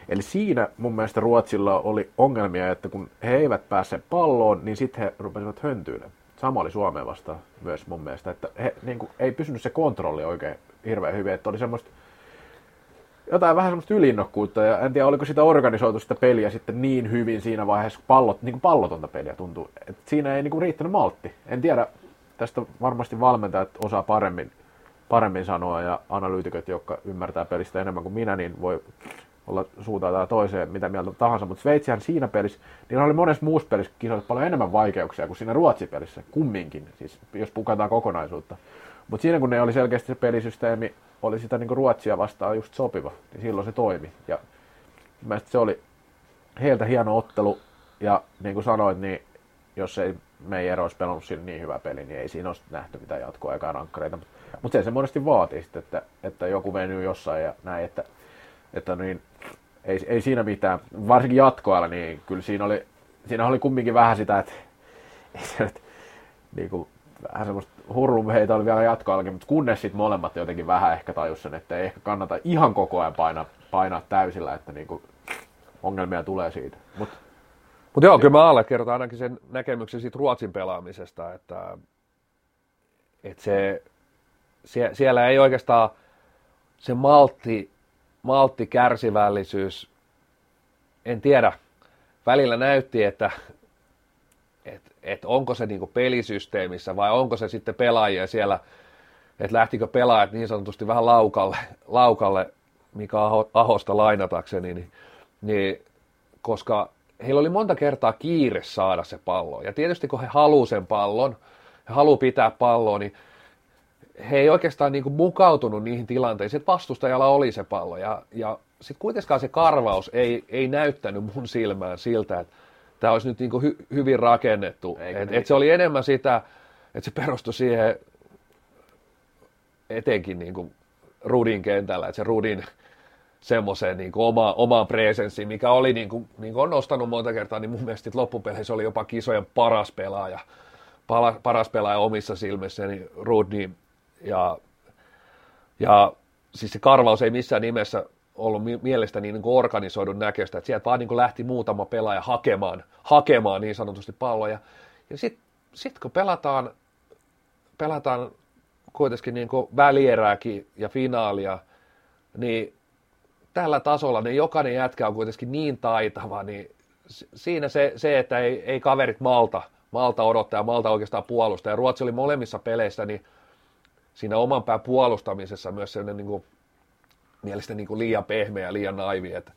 Eli siinä mun mielestä Ruotsilla oli ongelmia, että kun he eivät pääse palloon, niin sitten he rupesivat höntyyn. Sama oli Suomeen vastaan myös mun mielestä, että he niin kuin, ei pysynyt se kontrolli oikein hirveän hyvin, että oli semmoista jotain vähän semmoista ylinnokkuutta ja en tiedä oliko sitä organisoitu sitä peliä sitten niin hyvin siinä vaiheessa, niin kuin pallotonta peliä tuntuu, että siinä ei niin kuin riittänyt maltti. En tiedä, tästä varmasti valmentajat osaa paremmin sanoa ja analyytikot, jotka ymmärtää pelistä enemmän kuin minä, niin voi olla suuntaan tai toiseen mitä mieltä tahansa, mutta Sveitsihän siinä pelissä, niin oli monessa muussa pelissä kisoissa paljon enemmän vaikeuksia kuin siinä Ruotsi-pelissä, kumminkin, siis jos pukataan kokonaisuutta. Mutta siinä kun ne oli selkeästi se pelisysteemi, oli sitä niin kuin Ruotsia vastaan just sopiva, niin silloin se toimi. Ja mielestäni se oli heiltä hieno ottelu, ja niin kuin sanoit, niin jos ei Meijero olisi pelannut siinä niin hyvä peli, niin ei siinä olisi nähty mitään jatkoa eikä rankkareita. Mutta se monesti vaatii sitten, että joku venyy jossain ja näin, että niin, ei siinä mitään, varsinkin jatkoajalla, niin kyllä siinä oli kumminkin vähän sitä, että ei se nyt niin kuin vähän semmoista hurlumheitä oli vielä jatkoajallakin, mutta kunnes sitten molemmat jotenkin vähän ehkä tajus sen, että ei ehkä kannata ihan koko ajan painaa täysillä, että niin kuin ongelmia tulee siitä. Mutta joo, kyllä mä allekirjoitan ainakin sen näkemyksen siitä Ruotsin pelaamisesta, että siellä ei oikeastaan se maltti kärsivällisyys, en tiedä, välillä näytti, että onko se niinku pelisysteemissä vai onko se sitten pelaajia siellä, että lähtikö pelaajat niin sanotusti vähän laukalle Mika Ahosta lainatakseni, niin koska heillä oli monta kertaa kiire saada se pallo. Ja tietysti kun he haluaa sen pallon, he haluaa pitää palloa, niin he ei oikeastaan niin kuin mukautunut niihin tilanteisiin, että vastustajalla oli se pallo. Ja sitten kuitenkaan se karvaus ei näyttänyt mun silmään siltä, että tämä olisi nyt niin kuin hyvin rakennettu. Et se oli enemmän sitä, että se perustui siihen etenkin niin kuin Rudin kentällä, että se Rudin semmoiseen niin omaan presenssiin, mikä oli, niin kuin on nostanut monta kertaa, niin mun mielestä loppupeleissä oli jopa kisojen paras pelaaja omissa silmissäni Rudin. Ja siis se karvaus ei missään nimessä ollut mielestäni niin kuin organisoidun näköistä, että sieltä vaan niin kuin lähti muutama pelaaja hakemaan niin sanotusti palloja. Ja sitten kun pelataan kuitenkin niin kuin välierääkin ja finaalia, niin tällä tasolla niin jokainen jätkä on kuitenkin niin taitava, niin siinä se että ei kaverit malta odottaa ja malta oikeastaan puolustaa. Ja Ruotsi oli molemmissa peleissä, niin siinä oman pään puolustamisessa myös sellainen niin kuin, mielestäni niin kuin liian pehmeä ja liian naivi. Et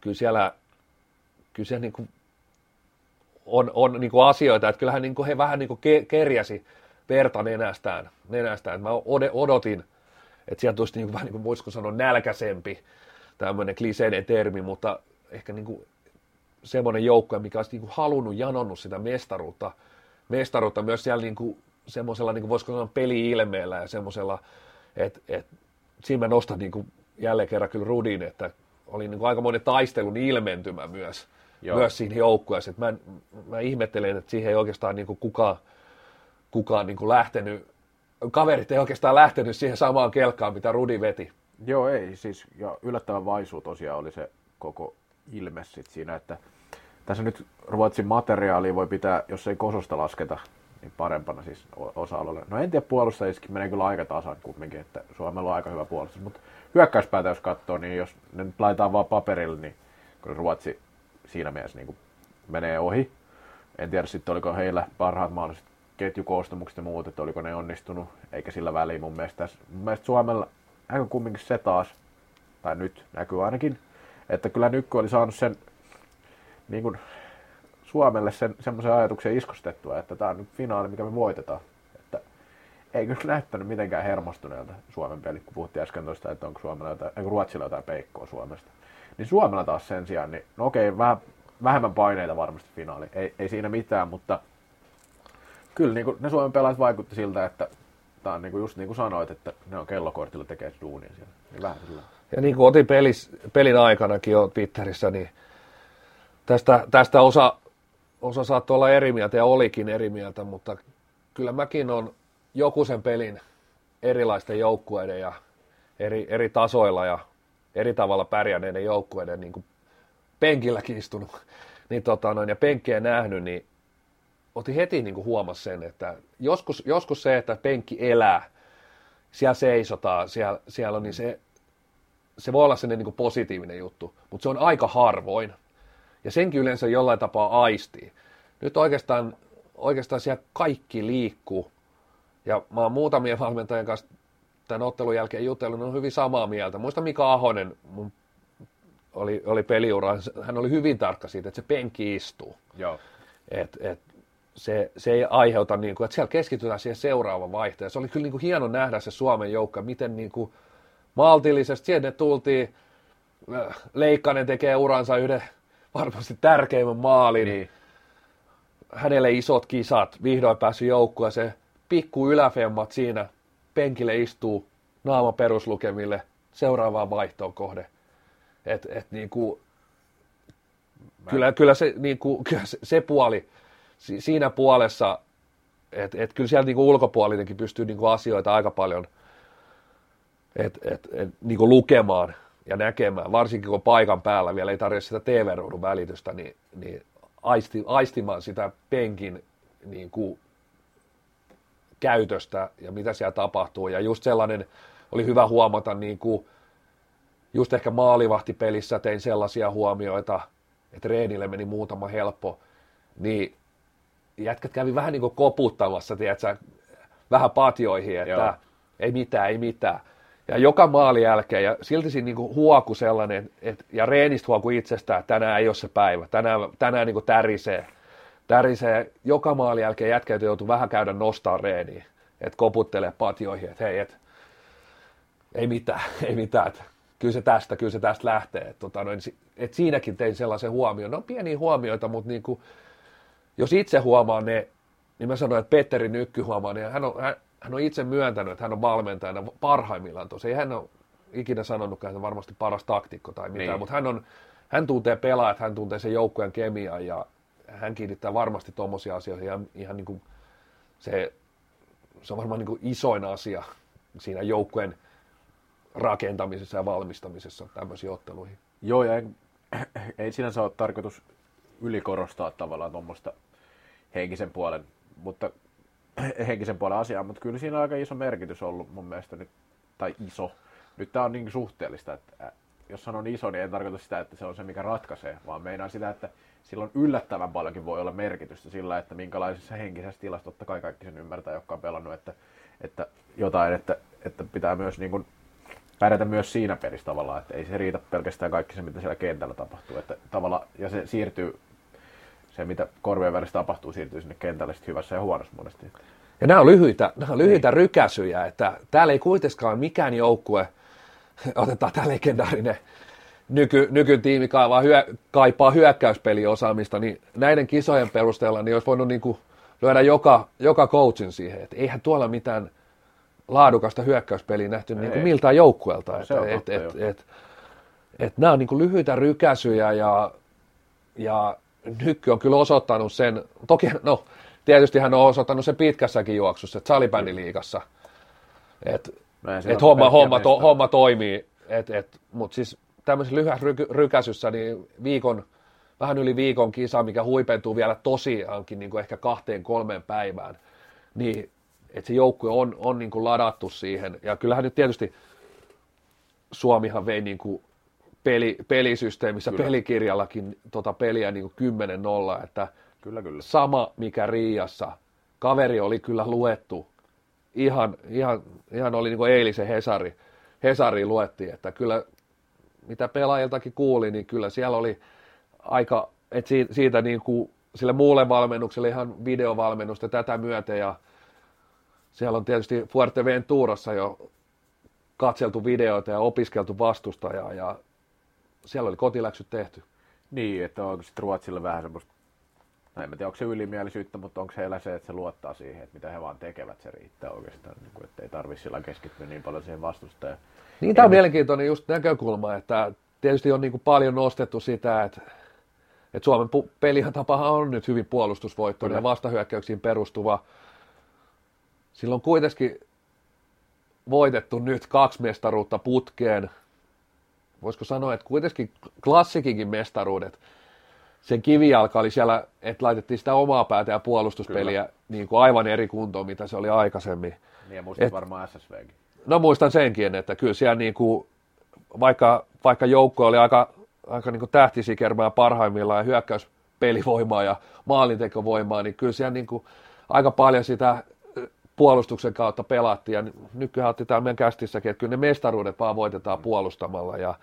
kyllä siellä niin kuin on niin kuin asioita, että kyllähän niin kuin he vähän niin kuin kerjäsi verta nenästään. Mä odotin, että sieltä olisi niin vähän niin kuin voisiko sanoa nälkäsempi, tämmöinen kliseinen termi, mutta ehkä niin kuin semmoinen joukko, mikä olisi niin kuin halunnut, janonnut sitä mestaruutta myös siellä niin kuin semmoisella, niin kuin voisiko sanoa, peli-ilmeellä ja semmoisella, että siinä mä nostan niin kuin jälleen kerran kyllä Rudin, että oli niin kuin aikamoinen taistelun ilmentymä myös siinä joukkueessa. Mä ihmettelen, että siihen ei oikeastaan niin kuin kukaan niin kuin lähtenyt, kaverit ei oikeastaan lähtenyt siihen samaan kelkkaan, mitä Rudi veti. Joo, ei siis, ja yllättävän vaisuu tosiaan oli se koko ilme sit siinä, että tässä nyt Ruotsin materiaalia voi pitää, jos ei Kososta lasketa, niin parempana siis osa-alueella. No en tiedä, puolustajissakin menee kyllä aika tasan kumminkin, että Suomella on aika hyvä puolustus, mutta hyökkäyspäätä jos katsoo, niin jos ne nyt laitetaan vaan paperille, niin kun Ruotsi siinä mielessä niin kuin menee ohi. En tiedä sitten, oliko heillä parhaat mahdolliset ketjukoostumukset ja muut, että oliko ne onnistunut, eikä sillä väliin mun mielestä. Mun mielestä Suomella näkyy kumminkin se taas, tai nyt näkyy ainakin, että kyllä Nykky oli saanut sen niin kuin Suomelle semmoisen ajatuksen iskostettua, että tämä on nyt finaali, mikä me voitetaan. Että ei kyllä näyttänyt mitenkään hermostuneelta Suomen peli, kun puhuttiin äsken tuosta, että onko Ruotsilla jotain peikkoa Suomesta. Niin Suomella taas sen sijaan, niin no okei, vähemmän paineita varmasti finaali, ei siinä mitään, mutta kyllä niin ne Suomen pelaajat vaikutti siltä, että tämä on niin just niin kuin sanoit, että ne on kellokortilla tekee duunia siellä. Niin vähän sillä. Ja niin kuin otin pelin aikanakin jo Twitterissä, niin tästä osa saattoi olla eri mieltä ja olikin eri mieltä, mutta kyllä mäkin olen joku sen pelin erilaisten joukkueiden ja eri tasoilla ja eri tavalla pärjänneiden joukkueiden niin kuin penkilläkin istunut niin, ja penkkejä nähnyt, niin otin heti niin kuin huomasi sen, että joskus se, että penkki elää, siellä seisotaan, siellä on, niin se voi olla sellainen niin kuin positiivinen juttu, mutta se on aika harvoin. Ja senkin yleensä jollain tapaa aistii. Nyt oikeastaan siellä kaikki liikkuu. Ja mä oon muutamien valmentajien kanssa tämän ottelun jälkeen jutellut, ne on hyvin samaa mieltä. Muista Mika Ahonen, mun oli peliura, hän oli hyvin tarkka siitä, että se penkki istuu. Joo. Et se ei aiheuta, niin kuin, että siellä keskitytään siihen seuraavaan vaihteen. Se oli kyllä niin kuin hieno nähdä se Suomen joukko, miten niin kuin maltillisesti siihen ne tultiin. Leikkanen tekee uransa yhden varmasti tärkeimmän maalin. Niin. Hänelle isot kisat, vihdoin päässyt joukkueen, se pikku yläfemmat siinä penkille istuu naama peruslukemille seuraavaan vaihtoon kohde. Et niinku, kyllä se niinku, kyllä se puoli siinä puolessa, et kyllä siellä niinku ulkopuolinenkin pystyy niinku asioita aika paljon niinku lukemaan ja näkemään, varsinkin kun paikan päällä vielä ei tarjoa sitä TV-ruudun välitystä, niin aistimaan sitä penkin niin kuin käytöstä ja mitä siellä tapahtuu. Ja just sellainen, oli hyvä huomata, niin kuin, just ehkä maalivahtipelissä tein sellaisia huomioita, että reenille meni muutama helppo, niin jätkät kävi vähän niin kuin koputtamassa, tiedätkö, vähän patjoihin, että joo, ei mitään. Ja joka maali jälkeen, ja silti siinä niinku huoku sellainen, ja reenistä huoku itsestään, että tänään ei ole se päivä, tänään niinku tärisee. Joka maali jälkeen jätkäyty joutuu vähän käydä nostamaan reeniä, että koputtelee patioihin, että hei, ei mitään, että kyllä se tästä lähtee. Et siinäkin tein sellaisen huomioon, ne on pieniä huomioita, mutta niinku, jos itse huomaa ne, niin mä sanoin, että Petteri Nykky huomaa ne, ja hän on itse myöntänyt, että hän on valmentajana parhaimmillaan tuossa. Ei hän ole ikinä sanonutkaan, että varmasti paras taktikko tai mitään, niin, mutta hän tuntee pelaajat, hän tuntee sen joukkueen kemian ja hän kiinnittää varmasti tuommoisia asioita. Ihan niin kuin se on varmaan niin kuin isoin asia siinä joukkueen rakentamisessa ja valmistamisessa tämmöisiin otteluihin. Joo, ja ei sinänsä ole tarkoitus ylikorostaa tavallaan tuommoista henkisen puolen asiaa, mutta kyllä siinä on aika iso merkitys ollut mun mielestä nyt, tai iso. Nyt tää on niin suhteellista, että jos sanon iso, niin ei tarkoita sitä, että se on se, mikä ratkaisee, vaan meinaan sitä, että silloin yllättävän paljonkin voi olla merkitystä sillä, että minkälaisessa henkisessä tilassa, totta kai kaikki sen ymmärtää, jotka on pelannut, että pitää myös niin kuin pärjätä myös siinä pelissä tavallaan, että ei se riitä pelkästään kaikki se, mitä siellä kentällä tapahtuu, että tavallaan, ja se siirtyy, se mitä korvien välissä tapahtuu, siirtyy sinne kentälle hyvässä ja huonossa monesti. Ja nämä on lyhyitä rykäsyjä, että täällä ei kuitenkaan mikään joukkue, otetaan tämä legendaarinen nykytiimi kaipaa hyökkäyspeliosaamista, niin näiden kisojen perusteella niin olisi voinut niin kuin lyödä joka coachin siihen, että eihän tuolla mitään laadukasta hyökkäyspeliä nähty niin kuin miltään joukkueelta. No, nämä on niin kuin lyhyitä rykäsyjä ja Nykky on kyllä osoittanut sen, toki no tietysti hän on osoittanut sen pitkässäkin juoksussa, että salibändiliigassa, että et homma toimii, mutta siis tämmöisessä lyhyessä rykäisyssä niin viikon vähän yli viikon kisa, mikä huipentuu vielä tosiaankin niin kuin ehkä 2-3 päivään, niin että se joukkue on niin kuin ladattu siihen. Ja kyllähän nyt tietysti Suomihan vei niin kuin pelisysteemissä, kyllä, pelikirjallakin tota peliä niin kuin 10-0, että kyllä. Sama mikä Riiassa. Kaveri oli kyllä luettu. Ihan oli niin kuin eilisen Hesari luettiin, että kyllä mitä pelaajiltakin kuuli, niin kyllä siellä oli aika, että siitä niin kuin sille muulle valmennukselle ihan videovalmennusta tätä myöten, ja siellä on tietysti Fuerteventurassa jo katseltu videoita ja opiskeltu vastustajaa, ja siellä oli kotiläksyt tehty. Niin, että onko sitten Ruotsilla vähän semmoista, no en tiedä onko se ylimielisyyttä, mutta onko heillä se, että se luottaa siihen, että mitä he vaan tekevät, se riittää oikeastaan, että ei tarvitse sillä keskittyä niin paljon siihen vastustajaan. Niin, tämä on mielenkiintoinen just näkökulma, että tietysti on niin kuin paljon nostettu sitä, että Suomen pelitapahan on nyt hyvin puolustusvoittoinen ja vastahyökkäyksiin perustuva. Sillä on kuitenkin voitettu nyt 2 mestaruutta putkeen. Voisiko sanoa, että kuitenkin klassikinkin mestaruudet. Sen kivijalka oli siellä, että laitettiin sitä omaa päätä ja puolustuspeliä niin kuin aivan eri kuntoon, mitä se oli aikaisemmin. Niin, ja muistat varmaan SSVkin. No muistan senkin, että kyllä siellä niin kuin, vaikka joukko oli aika niin kuin tähtisikermää parhaimmillaan ja hyökkäyspelivoimaa ja maalintekovoimaa, niin kyllä siellä niin kuin aika paljon sitä puolustuksen kautta pelattiin, ja nykyään otti täällä meidän kästissäkin, että kyllä ne mestaruudet vaan voitetaan puolustamalla, ja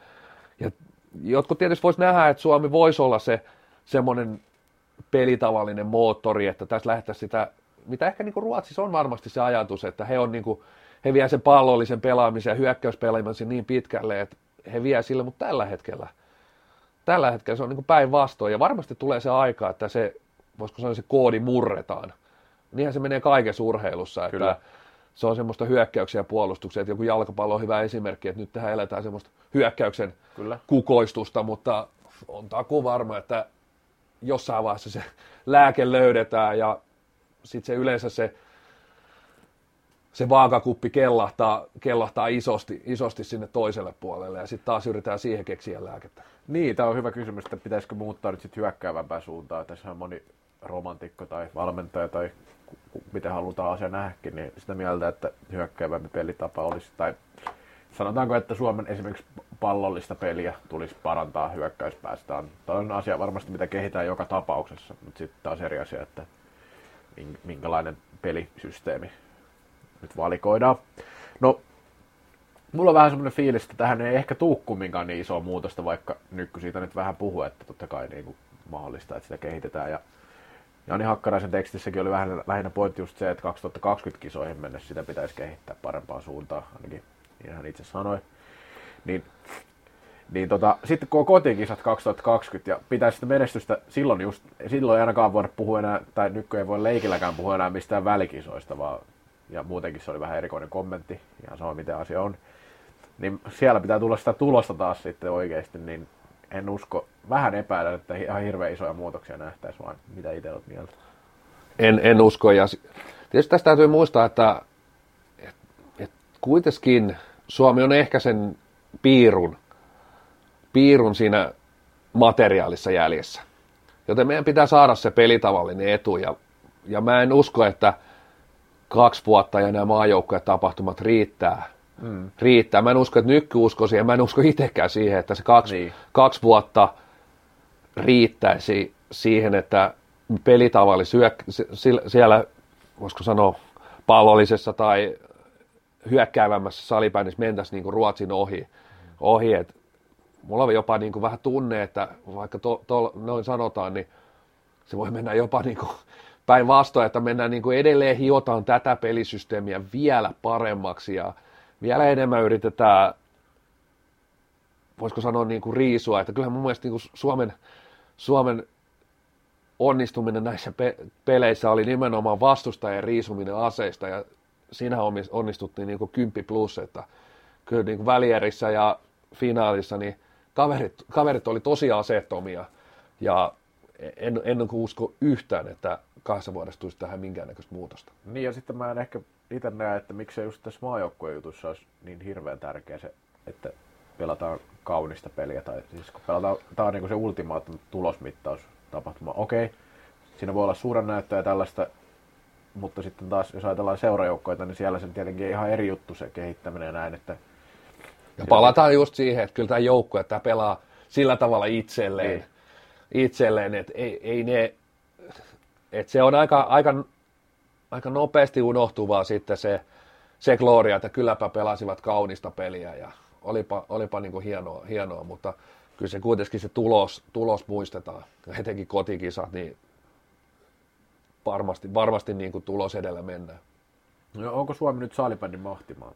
jotkut tietysti voisi nähdä, että Suomi voisi olla se semmoinen pelitavallinen moottori, että tässä lähdettäisiin sitä, mitä ehkä niin kuin Ruotsissa on varmasti se ajatus, että he on niin kuin, he vie sen pallollisen pelaamisen ja hyökkäyspelaamisen niin pitkälle, että he vie sille, mutta tällä hetkellä se on niin kuin päinvastoin, ja varmasti tulee se aika, että se, voisiko sanoa, se koodi murretaan. Niinhän se menee kaikessa urheilussa, että kyllä, se on semmoista hyökkäyksiä ja puolustuksia, että joku jalkapallo on hyvä esimerkki, että nyt tähän eletään semmoista hyökkäyksen, kyllä, kukoistusta, mutta on takuvarma, että jossain vaiheessa se lääke löydetään, ja sitten se yleensä se vaakakuppi kellahtaa isosti sinne toiselle puolelle, ja sitten taas yritetään siihen keksiä lääkettä. Niin, tämä on hyvä kysymys, että pitäisikö muuttaa nyt sitten hyökkäävämpään suuntaan. Tässä on moni romantikko tai valmentaja tai mitä halutaan asia nähdäkin, niin sitä mieltä, että hyökkäävämpi pelitapa olisi, tai sanotaanko, että Suomen esimerkiksi pallollista peliä tulisi parantaa hyökkäyspäästä. Tämä on asia varmasti, mitä kehitään joka tapauksessa, mutta sitten taas eri asia, että minkälainen pelisysteemi nyt valikoidaan. No, mulla on vähän semmoinen fiilis, että tähän ei ehkä tuu kumminkaan niin isoa muutosta, vaikka Nykky siitä nyt vähän puhuu, että totta kai niin kuin mahdollista, että sitä kehitetään. Ja Jani Hakkaraisen tekstissäkin oli vähän lähinnä pointti just se, että 2020 kisoihin mennessä sitä pitäisi kehittää parempaan suuntaan, ainakin niin hän itse sanoi. Sitten kun on kotikisat 2020 ja pitäisi sitä menestystä, silloin ei ainakaan voida puhua enää, tai Nykky ei voi leikilläkään puhua enää mistään välikisoista, vaan, ja muutenkin se oli vähän erikoinen kommentti, ihan sama mitä asia on, niin siellä pitää tulla sitä tulosta taas sitten oikeasti, niin en usko, vähän epäilen, että ihan hirveän isoja muutoksia nähtäisi, vaan mitä itse olet mieltä? En usko, ja tietysti tästä täytyy muistaa, että et kuitenkin Suomi on ehkä sen piirun siinä materiaalissa jäljessä, joten meidän pitää saada se pelitavallinen etu, ja mä en usko, että 2 vuotta ja nämä maajoukkojen tapahtumat riittää. Mä en usko, että Nykky usko siihen, mä en usko itsekään siihen, että se kaksi vuotta riittäisi siihen, että pelitavallisella siellä, voisiko sanoa, pallollisessa tai hyökkäävämmässä salipäinissä mentäisiin niin Ruotsin ohi. Et mulla on jopa niin kuin vähän tunne, että vaikka noin sanotaan, niin se voi mennä jopa niin kuin päinvastoin, että mennään niin kuin edelleen hiotaan tätä pelisysteemiä vielä paremmaksi ja vielä enemmän yritetään, voisiko sanoa, niin kuin riisua, että kyllähän mun mielestä niin kuin Suomen onnistuminen näissä peleissä oli nimenomaan vastustajien riisuminen aseista, ja siinähän onnistuttiin niin kuin 10+, että kyllä niin kuin välierissä ja finaalissa niin kaverit oli tosi aseettomia, ja en usko yhtään, että 2 vuodessa tulisi tähän minkäännäköistä muutosta. Niin, ja sitten mä en ehkä itse näe, että miksei just tässä maajoukkuejutussa olisi niin hirveän tärkeä se, että pelataan kaunista peliä. Tai siis kun pelataan, tämä on niin kuin se ultimaattinen tulosmittaustapahtuma. Okei, siinä voi olla suurannäyttöä ja tällaista, mutta sitten taas jos ajatellaan seurajoukkoita, niin siellä se tietenkin ihan eri juttu se kehittäminen ja näin. Että ja palataan just siihen, että kyllä tämä joukkue, että tämä pelaa sillä tavalla itselleen, että ei ne, että se on aika nopeasti unohtuvaa sitten se gloria, että kylläpä pelasivat kaunista peliä ja olipa niin kuin hienoa, mutta kyllä se kuitenkin se tulos muistetaan, etenkin kotikisat, niin varmasti niin kuin tulos edellä mennään. No, onko Suomi nyt saalibändin mahtimaa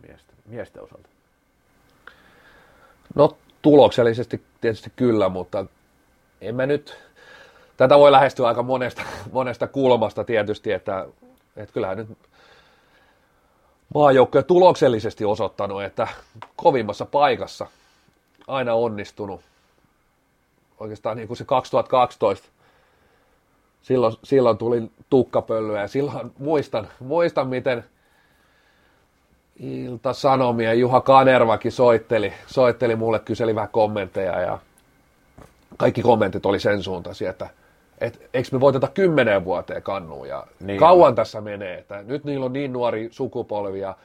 miesten osalta? No tuloksellisesti tietysti kyllä, mutta en mä nyt, tätä voi lähestyä aika monesta kulmasta tietysti, että kyllähän nyt maajoukkoja tuloksellisesti osoittanut, että kovimmassa paikassa aina onnistunut. Oikeastaan niin kuin se 2012, silloin tuli tukkapölyä ja silloin muistan miten Ilta-Sanomia Juha Kanervakin soitteli mulle, kyseli vähän kommentteja ja kaikki kommentit oli sen suuntaisia, että eikö me voiteta 10 vuoteen Kannua ja niin kauan on tässä menee, että nyt niillä on niin nuori sukupolvi ja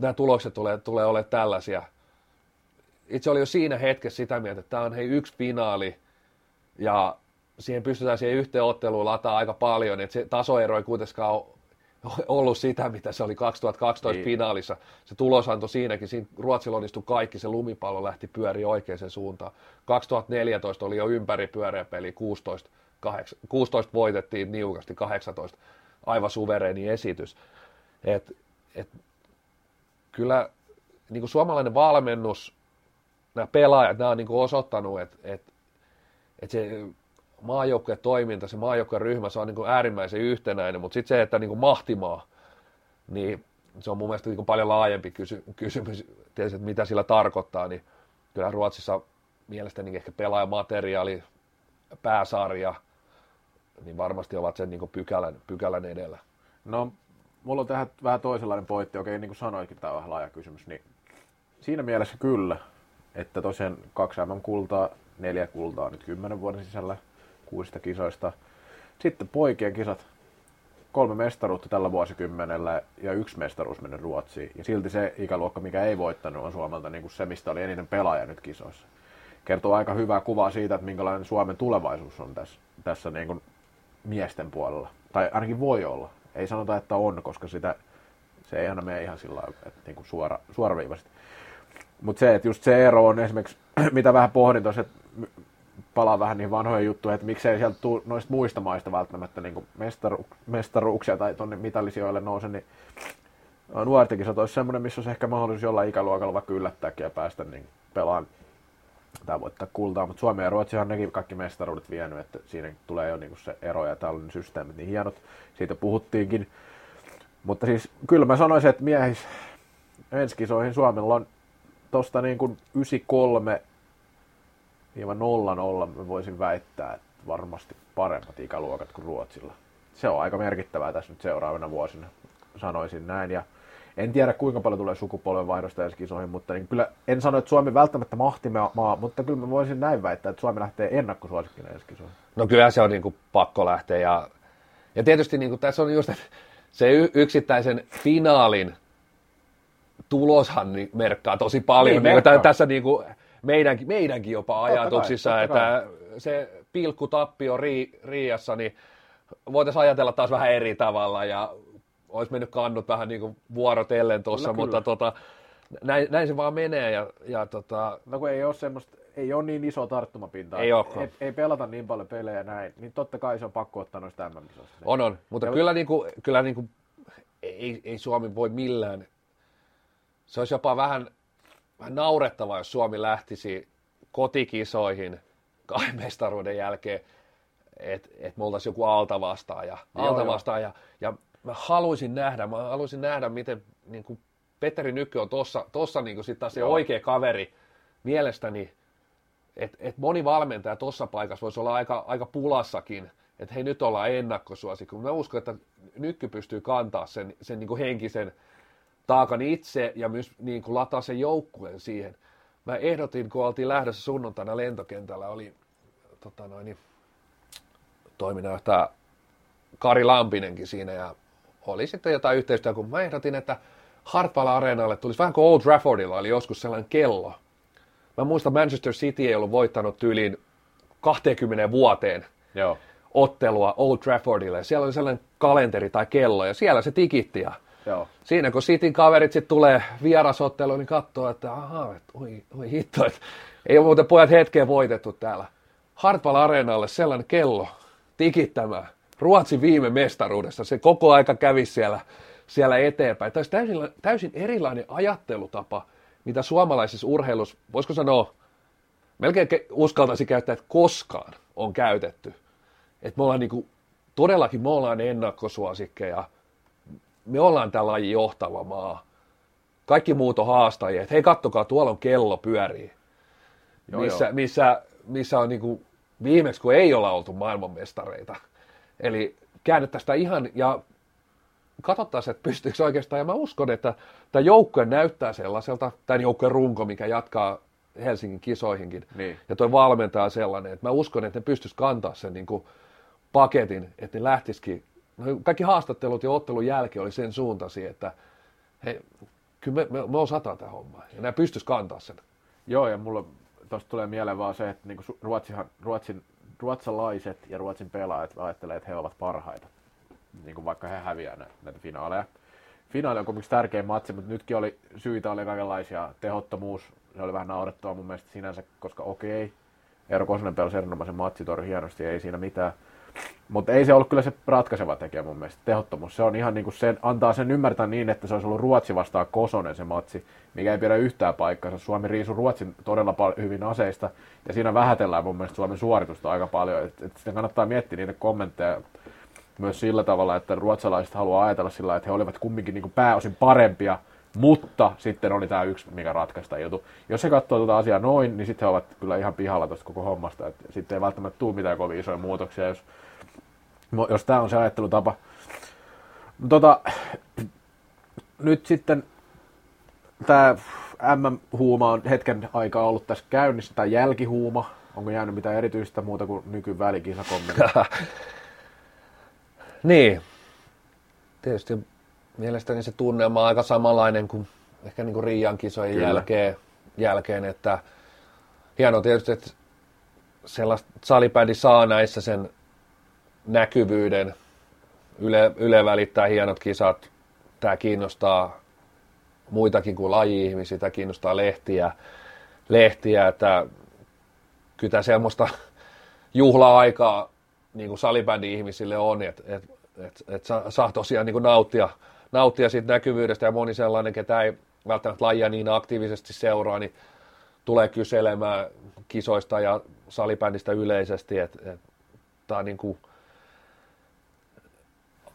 nämä tulokset tulee olemaan tällaisia. Itse oli jo siinä hetkessä sitä mieltä, että tämä on yksi finaali ja siihen pystytään siihen yhteen otteluun lataa aika paljon, että se tasoero ei kuitenkaan ole ollut sitä, mitä se oli 2012 niin finaalissa. Se tulosanto siinä Ruotsilla onnistui kaikki, se lumipallo lähti pyöriin oikeaan suuntaan. 2014 oli jo ympäri pyöreä peli, 16 voitettiin niukasti, 18 aivan suvereeni esitys. Kyllä niin kuin suomalainen valmennus, nämä pelaajat, nämä on niin kuin osoittanut, että se maajoukkojen toiminta, se maajoukkojen ryhmä, se on niin kuin äärimmäisen yhtenäinen, mutta sitten se, että niin kuin mahtimaa, niin se on mun mielestä niin kuin paljon laajempi kysymys, tietysti, että mitä sillä tarkoittaa, niin kyllä Ruotsissa mielestäni ehkä pelaajamateriaali, pääsarja, niin varmasti ovat sen niin kuin pykälän edellä. No, mulla on tähän vähän toisenlainen pointti, okei, niin kuin sanoitkin, tämä on vähän laaja kysymys, niin siinä mielessä kyllä, että tosiaan 2 MM-kultaa, 4 kultaa nyt 10 vuoden sisällä, 6 kisoista. Sitten poikien kisat, 3 mestaruutta tällä vuosikymmenellä ja 1 mestaruus mennyt Ruotsiin. Ja silti se ikäluokka, mikä ei voittanut, on Suomelta niin kuin se, mistä oli eniten pelaaja nyt kisoissa. Kertoo aika hyvää kuvaa siitä, että minkälainen Suomen tulevaisuus on tässä niin kuin miesten puolella. Tai ainakin voi olla. Ei sanota, että on, koska se ei aina mene ihan sillä niin kuin suoraviivaisesti. Mutta se, että just se ero on esimerkiksi, mitä vähän pohdin tuossa, että palaa vähän niihin vanhoihin juttuihin, että miksei sieltä tule noista muista maista välttämättä niin kuin mestaruuksia tai tuonne mitallisijoille nouse, niin nuortikisat olisi semmoinen, missä olisi ehkä mahdollisuus jollain ikäluokalla vaikka yllättääkin ja päästä niin pelaan tai voittaa kultaa, mutta Suomi ja Ruotsihan nekin kaikki mestaruudet vienyt, että siinä tulee jo niin kuin se ero ja täällä on ne systeemit niin hienot, siitä puhuttiinkin, mutta siis kyllä mä sanoisin, että miehis ensi kisoihin Suomella on tuosta niin kuin 93-00 mä voisin väittää, että varmasti paremmat ikäluokat kuin Ruotsilla. Se on aika merkittävää tässä nyt seuraavina vuosina, sanoisin näin. Ja en tiedä, kuinka paljon tulee sukupolvenvaihdosta ensi kisoihin, mutta niin kyllä en sano, että Suomi välttämättä mahtimaa, mutta kyllä mä voisin näin väittää, että Suomi lähtee ennakkosuosikkina ensi kisoihin. No kyllä se on niin kuin pakko lähteä. Ja tietysti niin kuin tässä on just se yksittäisen finaalin tuloshan merkkaa tosi paljon. Niin, tässä niin kuin meidänkin jopa ajatuksissa, totta kai. Se pilkkutappio Riiassa, niin voitaisiin ajatella taas vähän eri tavalla ja olisi mennyt kannut vähän niin kuin vuorotellen tuossa, mutta näin se vaan menee. No kun ei ole semmoista, ei ole niin iso tarttumapinta, ei pelata niin paljon pelejä näin, niin totta kai se on pakko ottaa noista MM-kisoista. On, mutta ja kyllä niin kuin, ei Suomi voi millään, se olisi jopa vähän naurettavaa, jos Suomi lähtisi kotikisoihin 2 mestaruuden jälkeen, että me oltaisiin joku altavastaaja. Ja mä haluaisin nähdä, miten niin kuin Petteri Nykky on tuossa niin sitten taas se oikea kaveri mielestäni, että moni valmentaja tuossa paikassa voisi olla aika pulassakin, että hei nyt ollaan ennakkosuosikko, kun mä uskon, että Nykky pystyy kantaa sen niin kuin henkisen taakan itse ja myös niin kuin lataa sen joukkueen siihen. Mä ehdotin, kun oltiin lähdössä sunnuntaina lentokentällä, oli toiminnanjohtaja Kari Lampinenkin siinä ja oli sitten jotain yhteistyötä, kun mä ehdotin, että Hartwall-areenalle tulisi vähän kuin Old Traffordilla, oli joskus sellainen kello. Mä muistan, Manchester City ei ollut voittanut tyyliin 20 vuoteen Joo. ottelua Old Traffordille. Siellä oli sellainen kalenteri tai kello ja siellä se tikitti. Ja Joo. Siinä kun Cityn kaverit sitten tulee vierasotteluun, niin katsoo, että ahaa, oi hitto, että ei ole muuten pojat hetkeen voitettu täällä. Hartwall-areenalle sellainen kello tikittämään. Ruotsin viime mestaruudessa se koko aika kävi siellä eteenpäin. Tämä olisi täysin erilainen ajattelutapa, mitä suomalaisessa urheilussa, voisiko sanoa, melkein uskaltaisi käyttää, että koskaan on käytetty. Että me ollaan niinku, todellakin me ollaan ennakkosuosikkeja, me ollaan tämä laji johtava maa. Kaikki muut on haastajia, että hei kattokaa, tuolla on kello pyörii. Missä on niinku, viimeksi, kun ei olla oltu maailmanmestareita. Eli käännettäisiin sitä ihan ja katsottaisiin, että pystyykö oikeastaan. Ja mä uskon, että tämä joukkue näyttää sellaiselta, tämän joukkueen runko, mikä jatkaa Helsingin kisoihinkin. Niin. Ja toi valmentaa sellainen, että mä uskon, että ne pystyisi kantaa sen niin kuin paketin, että ne lähtisikin. No, kaikki haastattelut ja ottelun jälkeen oli sen suuntaisia, että hei, kyllä me osataan tämä homma. Ja nämä pystyisi kantaa sen. Joo, ja mulla tuosta tulee mieleen vaan se, että niin ruotsalaiset ja Ruotsin pelaajat ajattelee, että he ovat parhaita, niin kuin vaikka he häviää näitä finaaleja. Finaali on kuitenkin tärkeä matsi, mutta nytkin syitä oli kaikenlaisia. Tehottomuus, se oli vähän naurettavaa mun mielestä sinänsä, koska okei, Eero Koosonen pelasi erinomaisen matsi, torjui hienosti, ei siinä mitään. Mutta ei se ollut kyllä se ratkaiseva tekijä mun mielestä, tehottomuus. Se on ihan niin kuin sen, antaa sen ymmärtää niin, että se olisi ollut Ruotsi vastaan Kosonen se matsi, mikä ei pidä yhtään paikkaansa. Suomi riisui Ruotsin todella hyvin aseista, ja siinä vähätellään mun mielestä Suomen suoritusta aika paljon. Et sitten kannattaa miettiä niitä kommentteja myös sillä tavalla, että ruotsalaiset haluaa ajatella sillä, että he olivat kumminkin niin kuin pääosin parempia, mutta sitten oli tämä yksi, mikä ratkaista juttu. Jos se katsoo tuota asiaa noin, niin sitten he ovat kyllä ihan pihalla tuosta koko hommasta. Et sitten ei välttämättä tule mitään kovin isoja muutoksia, jos tämä on se ajattelutapa. Nyt sitten tämä MM-huuma on hetken aikaa ollut tässä käynnissä, tämä jälkihuuma. Onko jäänyt mitään erityistä muuta kuin nykyvälikisakommentti? Niin. Tietysti mielestäni se tunnelma on aika samanlainen kuin ehkä niin kuin Riian kisojen jälkeen. Että hienoa tietysti, että sellaista salibändi saa näissä sen näkyvyyden. Yle välittää hienot kisat. Tämä kiinnostaa muitakin kuin laji-ihmisiä. Tämä kiinnostaa lehtiä. Että kyllä tämä semmoista juhla-aikaa niin kuin salibändi-ihmisille on. Että saa tosiaan niin kuin nauttia siitä näkyvyydestä. Ja moni sellainen, ketä ei välttämättä lajia niin aktiivisesti seuraa, niin tulee kyselemään kisoista ja salibändistä yleisesti. Että tämä on niin kuin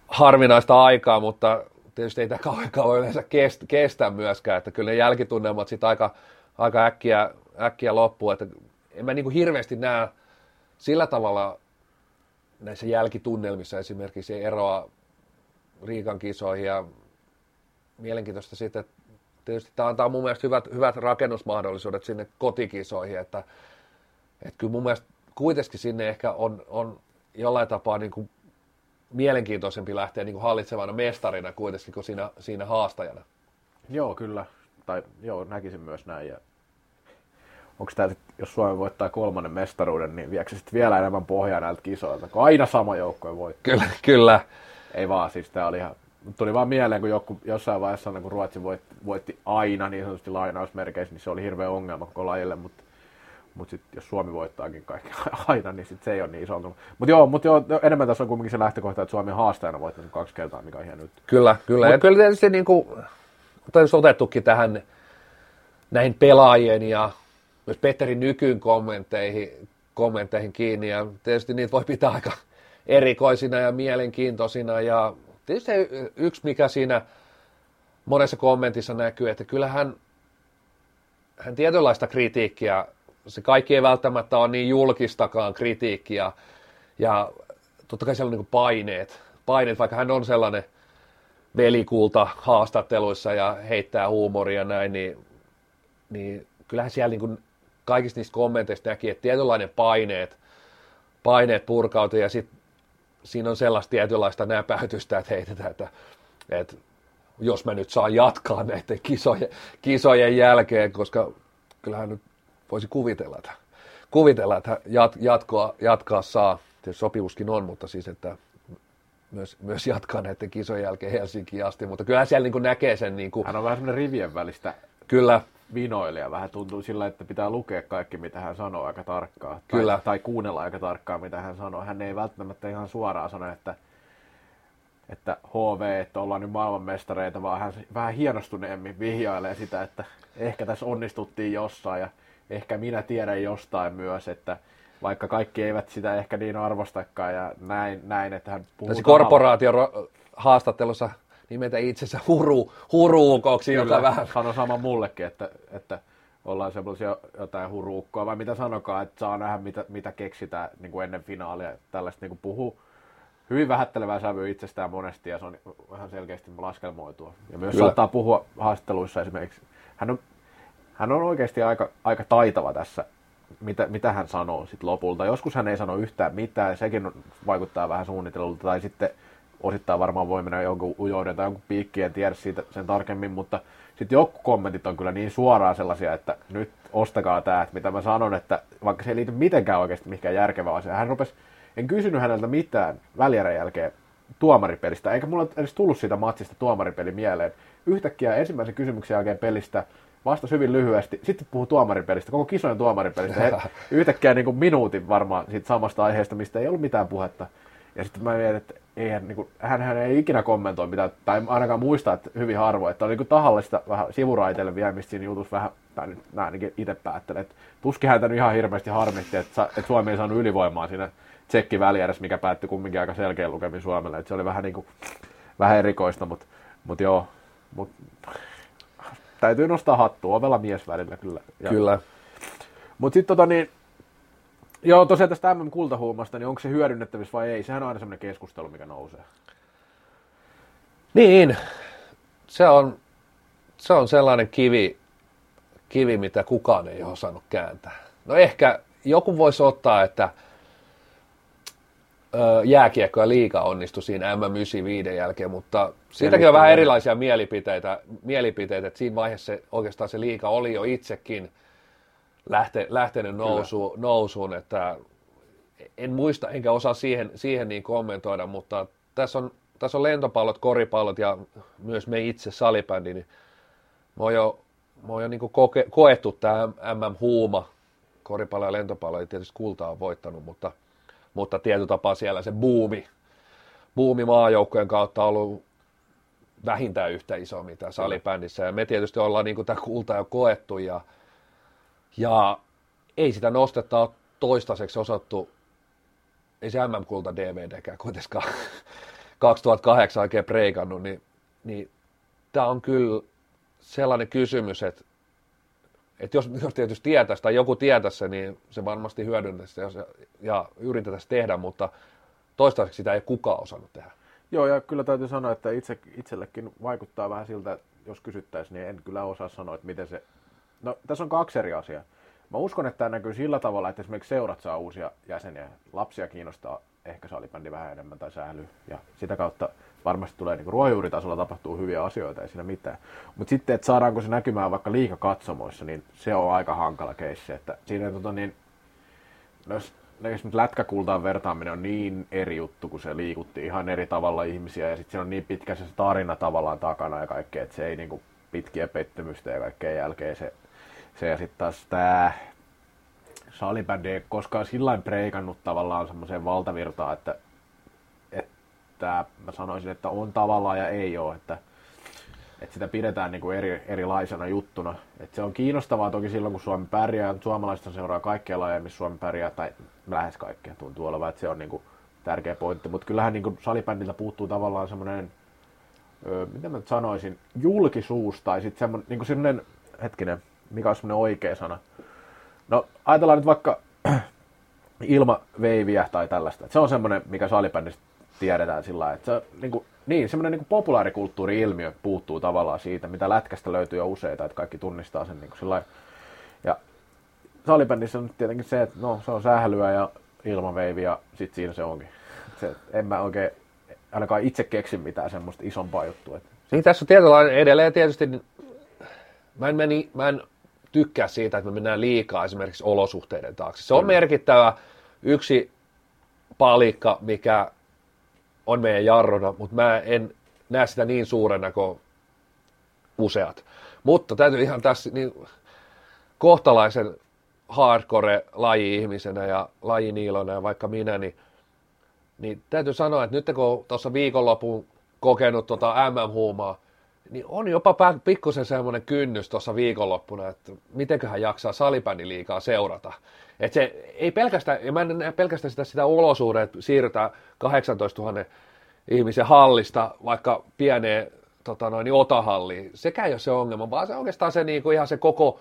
harvinaista aikaa, mutta tietysti ei tämä aikaa voi yleensä kestä myöskään, että kyllä ne jälkitunnelmat sitten aika äkkiä loppuu, että en mä niin kuin hirveästi näe sillä tavalla näissä jälkitunnelmissa esimerkiksi eroa Riikan kisoihin ja mielenkiintoista sitten, että tietysti tämä antaa mun mielestä hyvät rakennusmahdollisuudet sinne kotikisoihin, että kyllä mun mielestä kuitenkin sinne ehkä on jollain tapaa niin kuin mielenkiintoisempi lähteä niin kuin hallitsevana mestarina kuitenkin kuin siinä haastajana. Joo, kyllä. Tai joo, näkisin myös näin. Ja onko tämä, jos Suomi voittaa 3. mestaruuden, niin viekö se sitten vielä enemmän pohjaa näiltä kisoilta, kun aina sama joukkoja voittaa? Kyllä. Ei vaan, siis tämä oli ihan... Tuli vaan mieleen, kun jossain vaiheessa, kun Ruotsi voitti aina niin sanotusti lainausmerkeissä, niin se oli hirveä ongelma koko lajille, mutta sitten jos Suomi voittaakin kaikki aina, niin sit se ei ole niin iso ongelma. Mutta enemmän tässä on kuitenkin se lähtökohta, että Suomi haastajana voittanut 2 kertaa, mikä on ihan nyt. Kyllä. Ja kyllä tietysti niin kuin, otettukin tähän näihin pelaajien ja myös Petteri Nykyn kommentteihin kiinni. Ja tietysti niitä voi pitää aika erikoisina ja mielenkiintoisina. Ja tietysti yksi, mikä siinä monessa kommentissa näkyy, että kyllähän hän tietynlaista kritiikkiä, se kaikki ei välttämättä ole niin julkistakaan kritiikkiä ja totta kai siellä on niin kuin paineet, vaikka hän on sellainen velikulta haastatteluissa ja heittää huumoria näin, niin kyllähän siellä niin kuin kaikista niistä kommenteista näki, että tietynlainen paineet purkautui ja sitten siinä on sellaista tietynlaistä näpäytystä, että heitetään, että jos mä nyt saan jatkaa näiden kisojen jälkeen, koska kyllähän nyt voisi kuvitella, että jatkaa saa. Tietysti sopimuskin on, mutta siis, että myös jatkaa näiden kisojen jälkeen Helsinkiin asti, mutta kyllähän siellä niin kuin näkee sen. Niin kuin... Hän on vähän semmoinen rivien välistä Kyllä. vinoilija. Vähän tuntuu sillä, että pitää lukea kaikki, mitä hän sanoo aika tarkkaan. Kyllä. Tai kuunnella aika tarkkaan, mitä hän sanoo. Hän ei välttämättä ihan suoraan sano, että HV, että ollaan nyt maailmanmestareita, vaan hän vähän hienostuneemmin vihjailee sitä, että ehkä tässä onnistuttiin jossain ja ehkä minä tiedän jostain myös, että vaikka kaikki eivät sitä ehkä niin arvostakaan ja näin että hän puhuu... Tässä korporaation haastattelussa nimetä itsensä huruukoksi, joka vähän... Sano sama mullekin, että ollaan semmoisia jotain huruukkoa, vai mitä sanokaa, että saa nähdä mitä keksitään niin kuin ennen finaalia, tällaista niin puhuu. Hyvin vähättelevää sävyä itsestään monesti ja se on ihan selkeästi laskelmoitua. Ja myös Kyllä. saattaa puhua haastatteluissa esimerkiksi. Hän on oikeasti aika taitava tässä, mitä hän sanoo sit lopulta. Joskus hän ei sano yhtään mitään ja sekin vaikuttaa vähän suunnitelulta. Tai sitten osittain varmaan voi mennä jonkun ujouden tai jonkun piikkiin, en tiedä siitä sen tarkemmin. Mutta sitten joku kommentit on kyllä niin suoraan sellaisia, että nyt ostakaa tämä, että mitä mä sanon. Että vaikka se ei liity mitenkään oikeasti mihinkään järkevään asiaan. En kysynyt häneltä mitään välierän jälkeen tuomaripelistä, eikä mulla edes tullut siitä matsista tuomaripeli mieleen. Yhtäkkiä ensimmäisen kysymyksen jälkeen pelistä vastasi hyvin lyhyesti, sitten puhui tuomaripelistä, koko kisojen tuomaripelistä. Yhtäkkiä niin kuin minuutin varmaan siitä samasta aiheesta, mistä ei ollut mitään puhetta. Ja sitten mä mietin, että hän ei ikinä kommentoi mitään, tai ainakaan muista, että hyvin harvoin. Että on niin kuin tahallista vähän sivuraiteille viemistä siinä jutussa vähän, tai nyt mä ainakin itse päättelen, että tuskin häntä ihan hirveästi harmitti, että Suomi ei saanut ylivoimaa siinä tsekki välierässä, mikä päättyi kumminkin aika selkeän lukemin Suomelle. Et se oli vähän, niin kuin, vähän erikoista, mutta joo. Täytyy nostaa hattua, ovella mies välillä kyllä. Kyllä. Mutta sitten tosiaan tästä MM-kultahuumasta, niin onko se hyödynnettävissä vai ei? Sehän on aina semmoinen keskustelu, mikä nousee. Niin, se on sellainen kivi, mitä kukaan ei osannut kääntää. No ehkä joku voisi ottaa, että jääkiekko ja liiga onnistui siinä MM95 jälkeen, mutta siitäkin on vähän erilaisia mielipiteitä, että siinä vaiheessa oikeastaan se liiga oli jo itsekin lähtenyt nousuun, että en muista enkä osaa siihen niin kommentoida, mutta tässä on lentopallot, koripallot ja myös me itse salibändi, niin me on jo niin kuin koettu tämä MM-huuma, koripallo ja lentopallo ei tietysti kultaa on voittanut, mutta tietyllä tapaa siellä se buumi maajoukkojen kautta on ollut vähintään yhtä iso mitä salibändissä. Ja me tietysti ollaan niin kuin tämä kulta jo koettu ja ei sitä nostetta ole toistaiseksi osattu, ei se MM-kulta DVDkään kuitenkaan 2008 oikein preikannut, niin tämä on kyllä sellainen kysymys, että jos tietysti tietäisi tai joku tietäisi se, niin se varmasti hyödyntäisi ja yritetäisi tehdä, mutta toistaiseksi sitä ei kukaan osannut tehdä. Joo, ja kyllä täytyy sanoa, että itsellekin vaikuttaa vähän siltä, että jos kysyttäisiin, niin en kyllä osaa sanoa, että miten se... No, tässä on kaksi eri asiaa. Mä uskon, että tämä näkyy sillä tavalla, että esimerkiksi seurat saa uusia jäseniä. Lapsia kiinnostaa ehkä salibändi vähän enemmän tai sähly, ja sitä kautta varmasti tulee niin ruohonjuuritasolla tapahtuu hyviä asioita, ei siinä mitään. Mutta sitten, että saadaanko se näkymään vaikka liikakatsomoissa, niin se on aika hankala keissi. Että siinä jos lätkäkultaan vertaaminen on niin eri juttu, kun se liikutti ihan eri tavalla ihmisiä, ja sitten siinä on niin pitkä se tarina tavallaan takana ja kaikkea, että se ei niin kuin pitkiä pettymystä ja kaikkea jälkeen se ja sitten taas tämä salibändi ei koskaan sillain preikannut tavallaan semmoiseen valtavirtaan, että mä sanoisin, että on tavallaan ja ei ole, että sitä pidetään niin kuin erilaisena juttuna. Että se on kiinnostavaa toki silloin, kun Suomi pärjää, suomalaiset seuraa kaikkia lajeja, missä Suomi pärjää, tai lähes kaikkea tuntuu olevan, että se on niin kuin tärkeä pointti. Mutta kyllähän niin kuin salibändiltä puuttuu tavallaan semmoinen, mitä mä nyt sanoisin, julkisuus tai sitten semmoinen, niin kuin semmoinen, hetkinen, mikä on semmoinen oikea sana. No ajatellaan nyt vaikka ilmaveiviä tai tällaista, että se on semmoinen, mikä salibändistä tiedetään sillä lailla, että se, niin kuin, niin, semmoinen niin kuin populaarikulttuuri-ilmiö puuttuu tavallaan siitä, mitä lätkästä löytyy jo useita, että kaikki tunnistaa sen niin kuin sillä lailla. Ja salibändissä on tietenkin se, että no, se on sählyä ja ilmaveivi ja sitten siinä se onkin. Se, en mä oikein ainakaan itse keksi mitään semmoista isompaa juttua. Niin, tässä on tietynlainen edelleen tietysti, mä en tykkää siitä, että me mennään liikaa esimerkiksi olosuhteiden taakse. Se on merkittävä yksi palikka, mikä on meidän jarrona, mutta mä en näe sitä niin suurena kuin useat. Mutta täytyy ihan tässä niin kohtalaisen hardcore-laji-ihmisenä ja lajiniilona ja vaikka minä, niin täytyy sanoa, että nyt kun tuossa viikonlopun kokenut tuota MM-huumaa, niin on jopa pikkusen semmoinen kynnys tuossa viikonloppuna, että mitenköhän jaksaa salibändiliigaa seurata. Että se ei pelkästään, ja mä en näe pelkästään sitä olosuuden, että siirrytään 18 000 ihmisen hallista vaikka pieneen otahalliin. Sekään ei ole se ongelma, vaan se oikeastaan se niinku ihan se koko,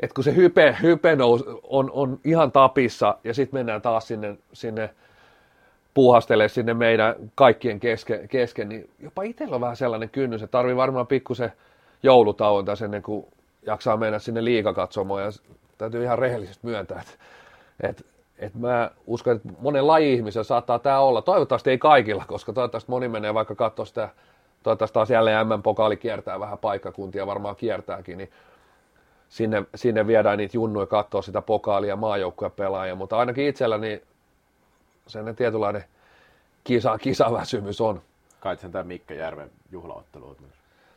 että kun se hype on ihan tapissa ja sitten mennään taas sinne puuhastelee sinne meidän kaikkien kesken, niin jopa itsellä on vähän sellainen kynnys, että tarvii varmaan pikkusen joulutauon tässä ennen kuin jaksaa mennä sinne liigakatsomoon, ja täytyy ihan rehellisesti myöntää, että mä uskon, että monen laji-ihmisen saattaa tämä olla, toivottavasti ei kaikilla, koska toivottavasti moni menee vaikka katsoa sitä, toivottavasti taas jälleen MM-pokaali kiertää vähän paikkakuntia, varmaan kiertääkin, niin sinne viedään niitä junnuja katsoa sitä pokaalia, maajoukkuja pelaajia, mutta ainakin itselläni sen tietynlainen kisaväsymys on. Kait sen tämä Mikael Järven juhlaottelu.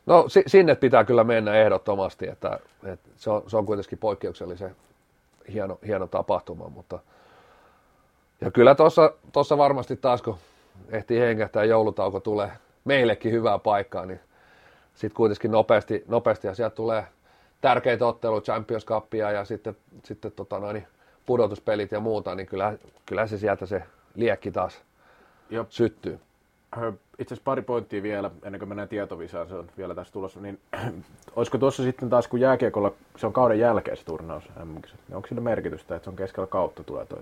No sinne pitää kyllä mennä ehdottomasti, että se on kuitenkin poikkeuksellisen hieno tapahtuma. Mutta ja kyllä tuossa varmasti taas, kun ehtii hengähtää joulutauko tulee meillekin hyvää paikkaa, niin sitten kuitenkin nopeasti ja sieltä tulee tärkeitä otteluja, Champions Cupia ja sitten pudotuspelit ja muuta, niin kyllä se sieltä se liekki taas syttyy. Itse asiassa pari pointtia vielä, ennen kuin mennään tietovisaan, se on vielä tässä tulossa, niin olisiko tuossa sitten taas, kun jääkiekolla, se on kauden jälkeen se turnaus, niin onko sillä merkitystä, että se on keskellä kautta tulee toi?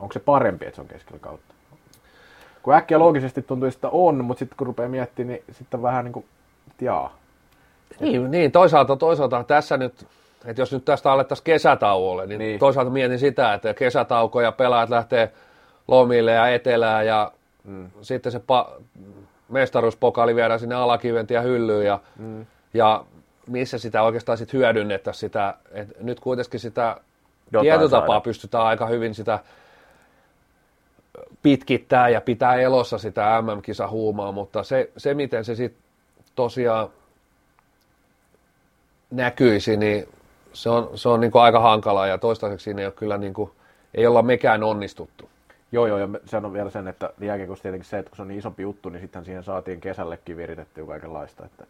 Onko se parempi, että se on keskellä kautta? Kun äkkiä loogisesti tuntuu, että on, mutta sitten kun rupeaa miettimään, niin sitten vähän niin kuin, jaa. Niin, toisaalta tässä nyt, että jos nyt tästä alettaisiin kesätauolle, niin toisaalta mietin sitä, että kesätauko ja pelaajat lähtee lomille ja etelään ja sitten se mestaruuspokaali viedään sinne alakiventiin ja hyllyyn ja missä sitä oikeastaan sitten hyödynnettäisiin sitä, että nyt kuitenkin sitä tietyn tapaa pystytään aika hyvin sitä pitkittää ja pitää elossa sitä MM-kisahuumaa, mutta se miten se sitten tosiaan näkyisi, niin se on niin kuin aika hankalaa ja toistaiseksi siinä ei ole kyllä niin kuin, ei olla mekään onnistuttu. Joo, ja sanon vielä sen, että jääkiekossa tietenkin se, että kun se on niin isompi juttu, niin sitten siihen saatiin kesällekin viritettyä kaikenlaista, että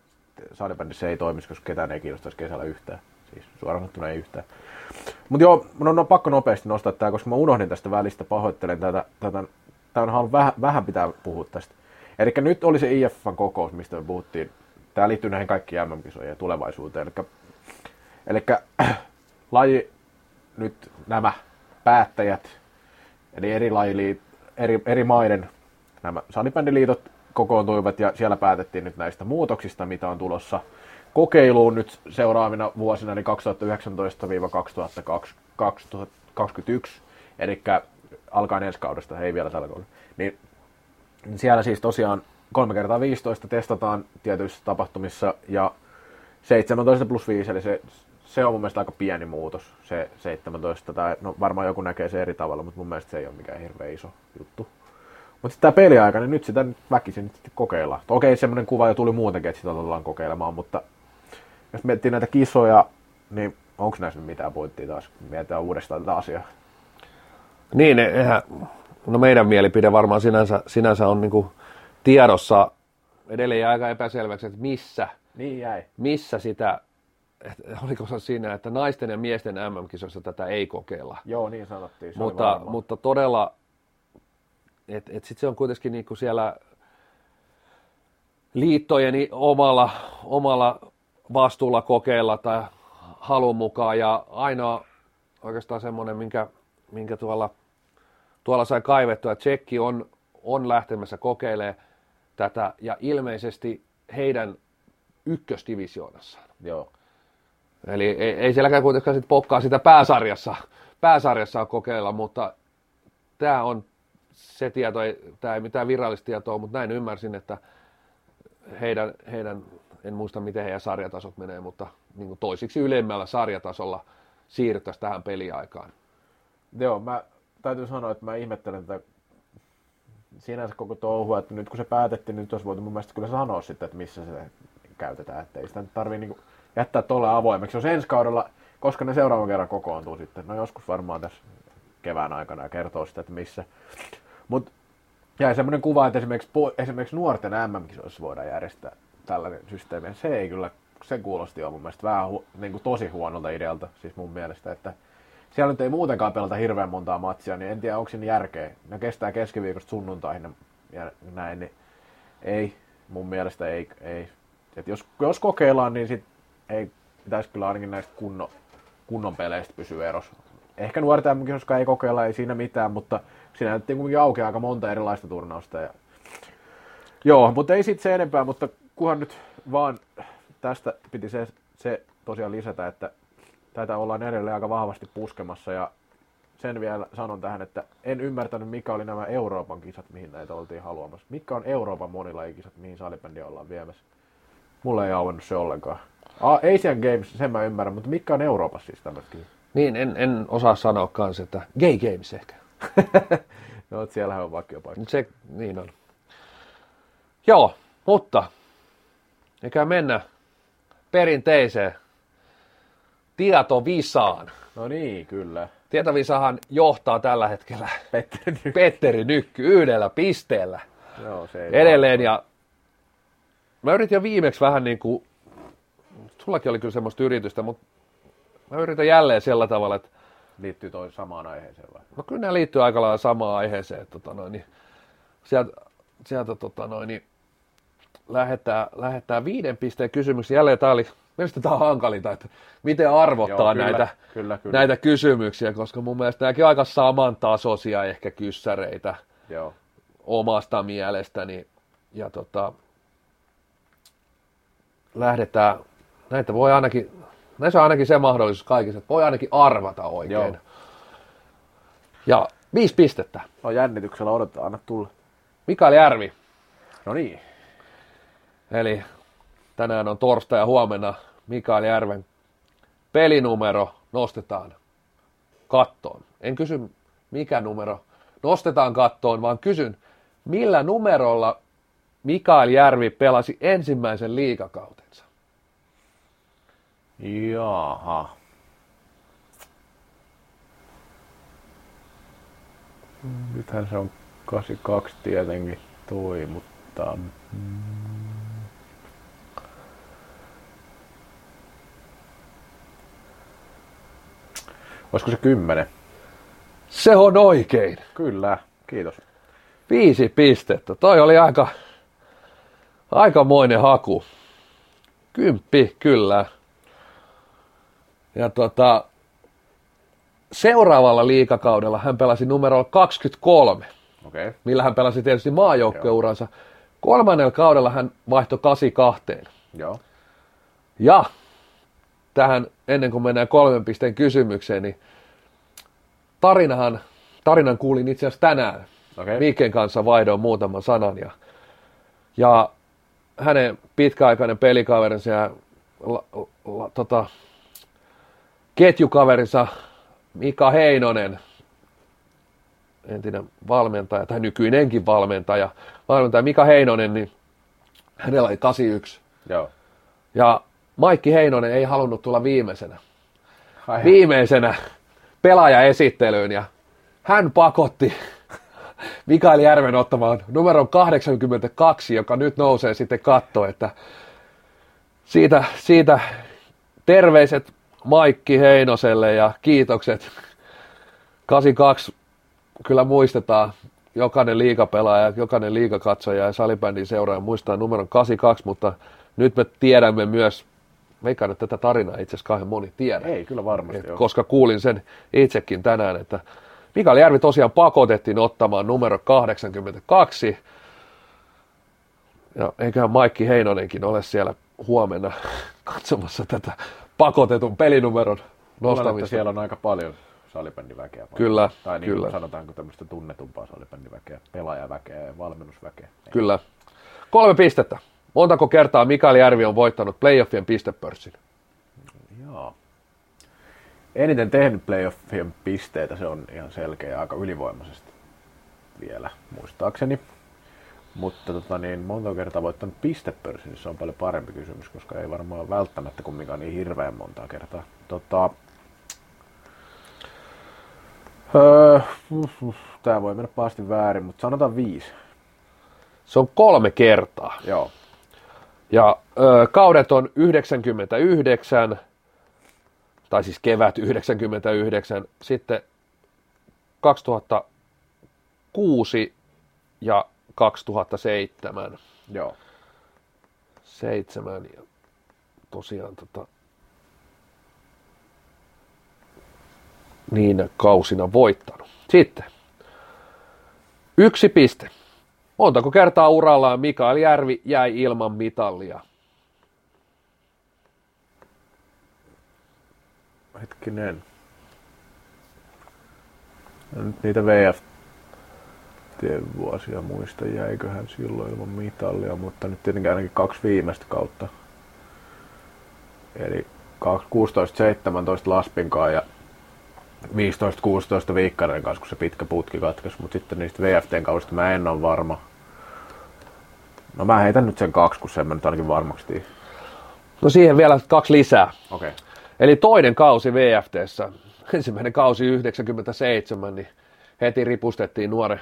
salibändissä ei toimisi, koska ketään ei kiinnostaisi kesällä yhtään, siis suoraan sanottuna ei yhtään. Mutta joo, minun on pakko nopeasti nostaa tämä, koska mä unohdin tästä välistä, pahoittelen tätä, tämähän vähän pitää puhua tästä. Eli nyt oli se IFFn kokous, mistä me puhuttiin, tämä liittyy näihin kaikkiin MM-kisoihin ja tulevaisuuteen, Eli laji, nyt nämä päättäjät, eli eri lajiliit, eri maiden nämä salibändiliitot kokoontuivat ja siellä päätettiin nyt näistä muutoksista, mitä on tulossa kokeiluun nyt seuraavina vuosina, eli 2019-2021, eli alkaen ensi kaudesta, ei vielä tällä kaudella. Niin siellä siis tosiaan 3x15 testataan tietyissä tapahtumissa ja 17+5, eli se on mun mielestä aika pieni muutos, se 17, tai no varmaan joku näkee se eri tavalla, mutta mun mielestä se ei ole mikään hirveän iso juttu. Mutta sitten tämä peliaika, niin nyt sitä väkisin nyt kokeillaan. Okei, semmoinen kuva jo tuli muutenkin, että sitä ollaan kokeilemaan, mutta jos miettii näitä kisoja, niin onko näissä mitään pointtia taas, kun mietitään uudestaan tätä asiaa? Niin, no meidän mielipide varmaan sinänsä on niinku tiedossa, edelleen jää aika epäselväksi, että missä. Niin jäi. Missä sitä, oliko se siinä, että naisten ja miesten MM-kisoissa tätä ei kokeilla. Joo, niin sanottiin. Mutta todella, että sitten se on kuitenkin niinku siellä liittojen omalla vastuulla kokeilla tai halun mukaan. Ja ainoa oikeastaan semmoinen, minkä tuolla sai kaivettua, että Tsekki on on lähtemässä kokeilemaan tätä ja ilmeisesti heidän ykkösdivisioonassaan. Joo. Eli ei sielläkään kuitenkaan sit pokkaa sitä pääsarjassa kokeilla, mutta tämä on se tieto, tämä ei mitään virallista tietoa, mutta näin ymmärsin, että heidän en muista miten heidän sarjatasot menee, mutta niin kuin toisiksi ylemmällä sarjatasolla siirryttäisiin tähän peliaikaan. Joo, mä täytyy sanoa, että mä ihmettelen tätä sinänsä koko touhua, että nyt kun se päätettiin, niin nyt olisi voitu mun mielestä kyllä sanoa sitten, että missä se käytetään, että ei sitä tarvitse niin kuin jättää tuolle avoimeksi. Jos ensi kaudella, koska ne seuraavan kerran kokoontuu sitten, no joskus varmaan tässä kevään aikana ja kertoo sitä, että missä. Mutta jäi semmoinen kuva, että esimerkiksi nuorten MM-kisoissa voidaan järjestää tällainen systeemi. Se ei kyllä, se kuulosti jo mun mielestä vähän niin kuin tosi huonolta idealta, siis mun mielestä, että siellä nyt ei muutenkaan pelata hirveän montaa matsia, niin en tiedä onko siinä järkeä. Ne kestää keskiviikosta sunnuntaihin ja näin, niin ei, mun mielestä ei. Et jos kokeillaan, niin sitten ei pitäisi kyllä ainakin näistä kunnon peleistä pysyä erossa. Ehkä nuorten MM-kisoissa ei kokeilla, ei siinä mitään, mutta siinä näyttiin kuitenkin aukeaa aika monta erilaista turnausta. Ja joo, mutta ei siitä se enempää, mutta kunhan nyt vaan tästä piti se tosiaan lisätä, että tätä ollaan edelleen aika vahvasti puskemassa ja sen vielä sanon tähän, että en ymmärtänyt mikä oli nämä Euroopan kisat, mihin näitä oltiin haluamassa. Mitkä on Euroopan monilajikisat, mihin salibändiä ollaan viemässä? Mulle ei auennut se ollenkaan. Asian Games, sen mä ymmärrän, mutta mitkä on Euroopassa siis tämmöiset? Niin, en osaa sanoa kans, että Gay Games ehkä. No, siellähän on vakiopaikka. Se, niin on. Joo, mutta eikä mennä perinteiseen tietovisaan. No niin, kyllä. Tietovisahan johtaa tällä hetkellä Petteri Nykky yhdellä pisteellä. Joo, se ei edelleen ole. Ja mä yritin jo viimeksi vähän niin kuin, sullakin oli kyllä semmoista yritystä, mutta mä yritän jälleen sillä tavalla, että liittyy toi samaan aiheeseen vai? No kyllä nämä liittyy aika lailla samaan aiheeseen. Sieltä lähetään 5 pisteen kysymyksiä. Jälleen tämä oli, mielestäni tämä on hankalinta, että miten arvottaa kyllä. näitä kysymyksiä, koska mun mielestä nämäkin on aika samantasoisia ehkä kyssäreitä. Joo. Omasta mielestäni. Ja lähdetään, näitä voi ainakin, näissä on ainakin se mahdollisuus kaikissa, että voi ainakin arvata oikein. Joo. Ja 5 pistettä. No jännityksellä odotetaan, anna tulla. Mikael Järvi. No niin. Eli tänään on torstai ja huomenna Mikael Järven pelinumero nostetaan kattoon. En kysy mikä numero nostetaan kattoon, vaan kysyn millä numerolla Mikael Järvi pelasi ensimmäisen liigakautensa. Jaaha. Nythän se on 82 tietenkin toi, mutta olisiko se 10? Se on oikein. Kyllä, kiitos. 5 pistettä. Toi oli aikamoinen haku. 10, kyllä. Ja seuraavalla liigakaudella hän pelasi numerolla 23, okay, millä hän pelasi tietysti maajoukkueuransa. 3. kaudella hän vaihtoi 82. Joo. Ja tähän ennen kuin mennään 3 pisteen kysymykseen, niin tarinan kuulin itse asiassa tänään. Okay. Mikken kanssa vaihdoin muutaman sanan ja hänen pitkäaikainen pelikaverinsa ja ketjukaverinsa Mika Heinonen, entinen valmentaja tai nykyinenkin valmentaja Mika Heinonen, niin hänellä oli 81. Joo. Ja Maikki Heinonen ei halunnut tulla viimeisenä pelaajaesittelyyn ja hän pakotti Mikael Järven ottamaan numeron 82, joka nyt nousee sitten kattoon, että siitä terveiset Maikki Heinoselle ja kiitokset. 82 kyllä muistetaan, jokainen liigapelaaja, jokainen liigakatsoja ja salibändin seuraaja muistaa numeron 82, mutta nyt me tiedämme myös, veikkaan, että tätä tarinaa itse asiassa kahden moni tiedä. Ei, kyllä varmasti. Koska kuulin sen itsekin tänään, että Mikael Järvi tosiaan pakotettiin ottamaan numero 82. Ja eiköhän Maikki Heinonenkin ole siellä huomenna katsomassa tätä pakotetun pelinumeron nostamista. Olen, että siellä on aika paljon salibändiväkeä. Kyllä, tai niin kyllä. Sanotaanko tämmöistä tunnetumpaa salibändiväkeä, pelaajaväkeä ja valmennusväkeä. Kyllä. 3 pistettä. Montako kertaa Mikael Järvi on voittanut playoffien pistepörssin? Joo. Eniten tehnyt playoffien pisteitä, se on ihan selkeä, aika ylivoimaisesti vielä muistaakseni. Mutta monta kertaa voittanut pistepörssin, niin se on paljon parempi kysymys, koska ei varmaan välttämättä kumminkaan niin hirveän montaa kertaa. Tää voi mennä pahasti väärin, mutta sanotaan 5. Se on 3 kertaa. Joo. Ja kaudet on 99, tai siis kevät 99, sitten 2006 ja 2007. Joo. 7 ja tosiaan niin kausina voittanut. Sitten 1 piste. Montako kertaa urallaan Mikael Järvi jäi ilman mitallia? Hetkinen. Nyt niitä VFT-vuosia muista, jäiköhän silloin ilman mitallia, mutta nyt tietenkin ainakin 2 viimeistä kautta. Eli 16-17 Laspinkaan ja 15-16 Viikkarin kanssa, kun se pitkä putki katkesi, mutta sitten niistä VFTn kausista mä en ole varma. No mä heitän nyt sen 2, kun sen mä nyt ainakin varmasti. No siihen vielä 2 lisää. Okei. Okay. Eli 2. kausi VFT:ssä, 1. kausi 97, niin heti ripustettiin nuoren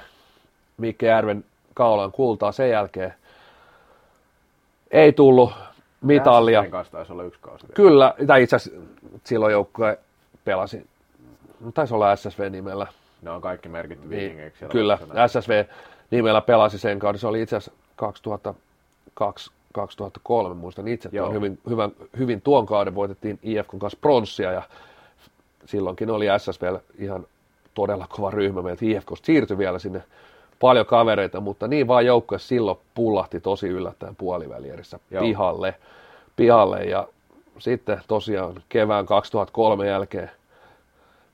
Mikke Järven kaulaan kultaa. Sen jälkeen ei tullut mitallia. Sen kanssa taisi olla 1 kausi vielä. Kyllä, tai itse asiassa silloin joukkue pelasi. Taisi olla SSV-nimellä. Ne on kaikki merkitty viikingeiksi. Kyllä, SSV-nimellä pelasi sen kauden. Se oli itse asiassa 2002-2003, muistan itse. Hyvin tuon kauden voitettiin IFK:n kanssa pronssia ja silloinkin oli SSV:llä ihan todella kova ryhmä. Meiltä IFK:sta siirtyi vielä sinne paljon kavereita, mutta niin vaan joukkue silloin pullahti tosi yllättäen puolivälierissä pihalle. Ja sitten tosiaan kevään 2003 jälkeen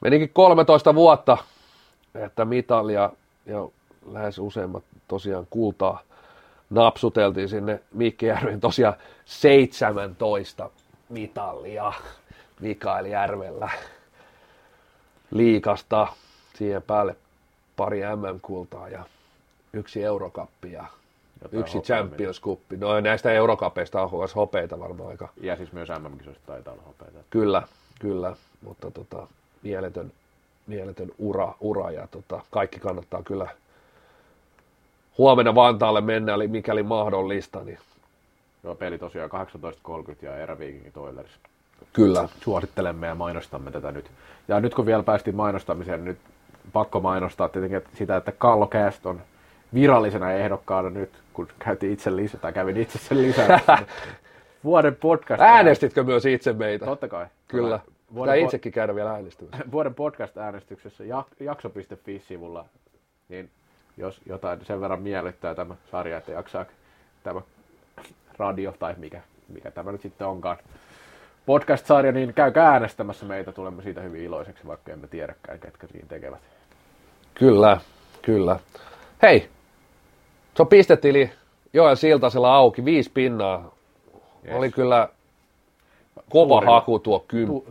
menikin 13 vuotta, että mitalia ja lähes useimmat tosiaan kultaa napsuteltiin sinne Mikkijärven tosiaan 17 mitalia Mikael Järvellä liikasta, siihen päälle 2 MM-kultaa ja 1 Eurocupia ja 1 Champions Cup. No näistä Eurocupeista on myös hopeita varmaan aika. Ja siis myös MM-kisoista taitaa olla hopeita. Kyllä, mutta mieletön ura ja kaikki kannattaa kyllä huomenna Vantaalle mennä, eli mikäli mahdollista. Niin. Joo, peli tosiaan 18.30 ja Eräviikinki Toilerissa. Kyllä. Suosittelemme ja mainostamme tätä nyt. Ja nyt kun vielä päästiin mainostamiseen, nyt pakko mainostaa tietenkin sitä, että Kallocast on virallisena ehdokkaana nyt, kun kävin itse sen lisää. Vuoden podcast. Äänestitkö myös itse meitä? Totta kai. Kyllä. Pitää itsekin käydä vielä äänestymässä. Vuoden podcast-äänestyksessä jakso.fi-sivulla, niin jos jotain sen verran miellyttää tämä sarja, että jaksaa tämä radio tai mikä tämä nyt sitten onkaan podcast-sarja, niin käykää äänestämässä meitä, tulemme siitä hyvin iloiseksi, vaikka emme tiedäkään, ketkä siinä tekevät. Kyllä. Hei, se on pistetili Joel Siltasella auki, 5 pinnaa. Yes. Oli kyllä kova haku tuo 10,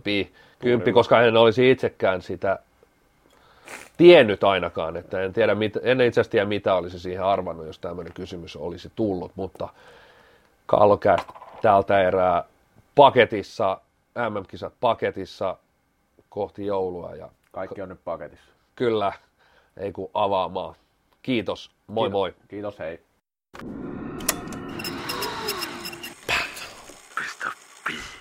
koska en olisi itsekään sitä tiennyt ainakaan, että en itse asiassa tiedä mitä olisi siihen arvannut, jos tämmöinen kysymys olisi tullut, mutta Kallocast tältä erää paketissa, MM-kisat paketissa kohti joulua. Ja kaikki on nyt paketissa. Kyllä, ei kun avaamaan. Kiitos, moi. Kiitos, hei. Peace.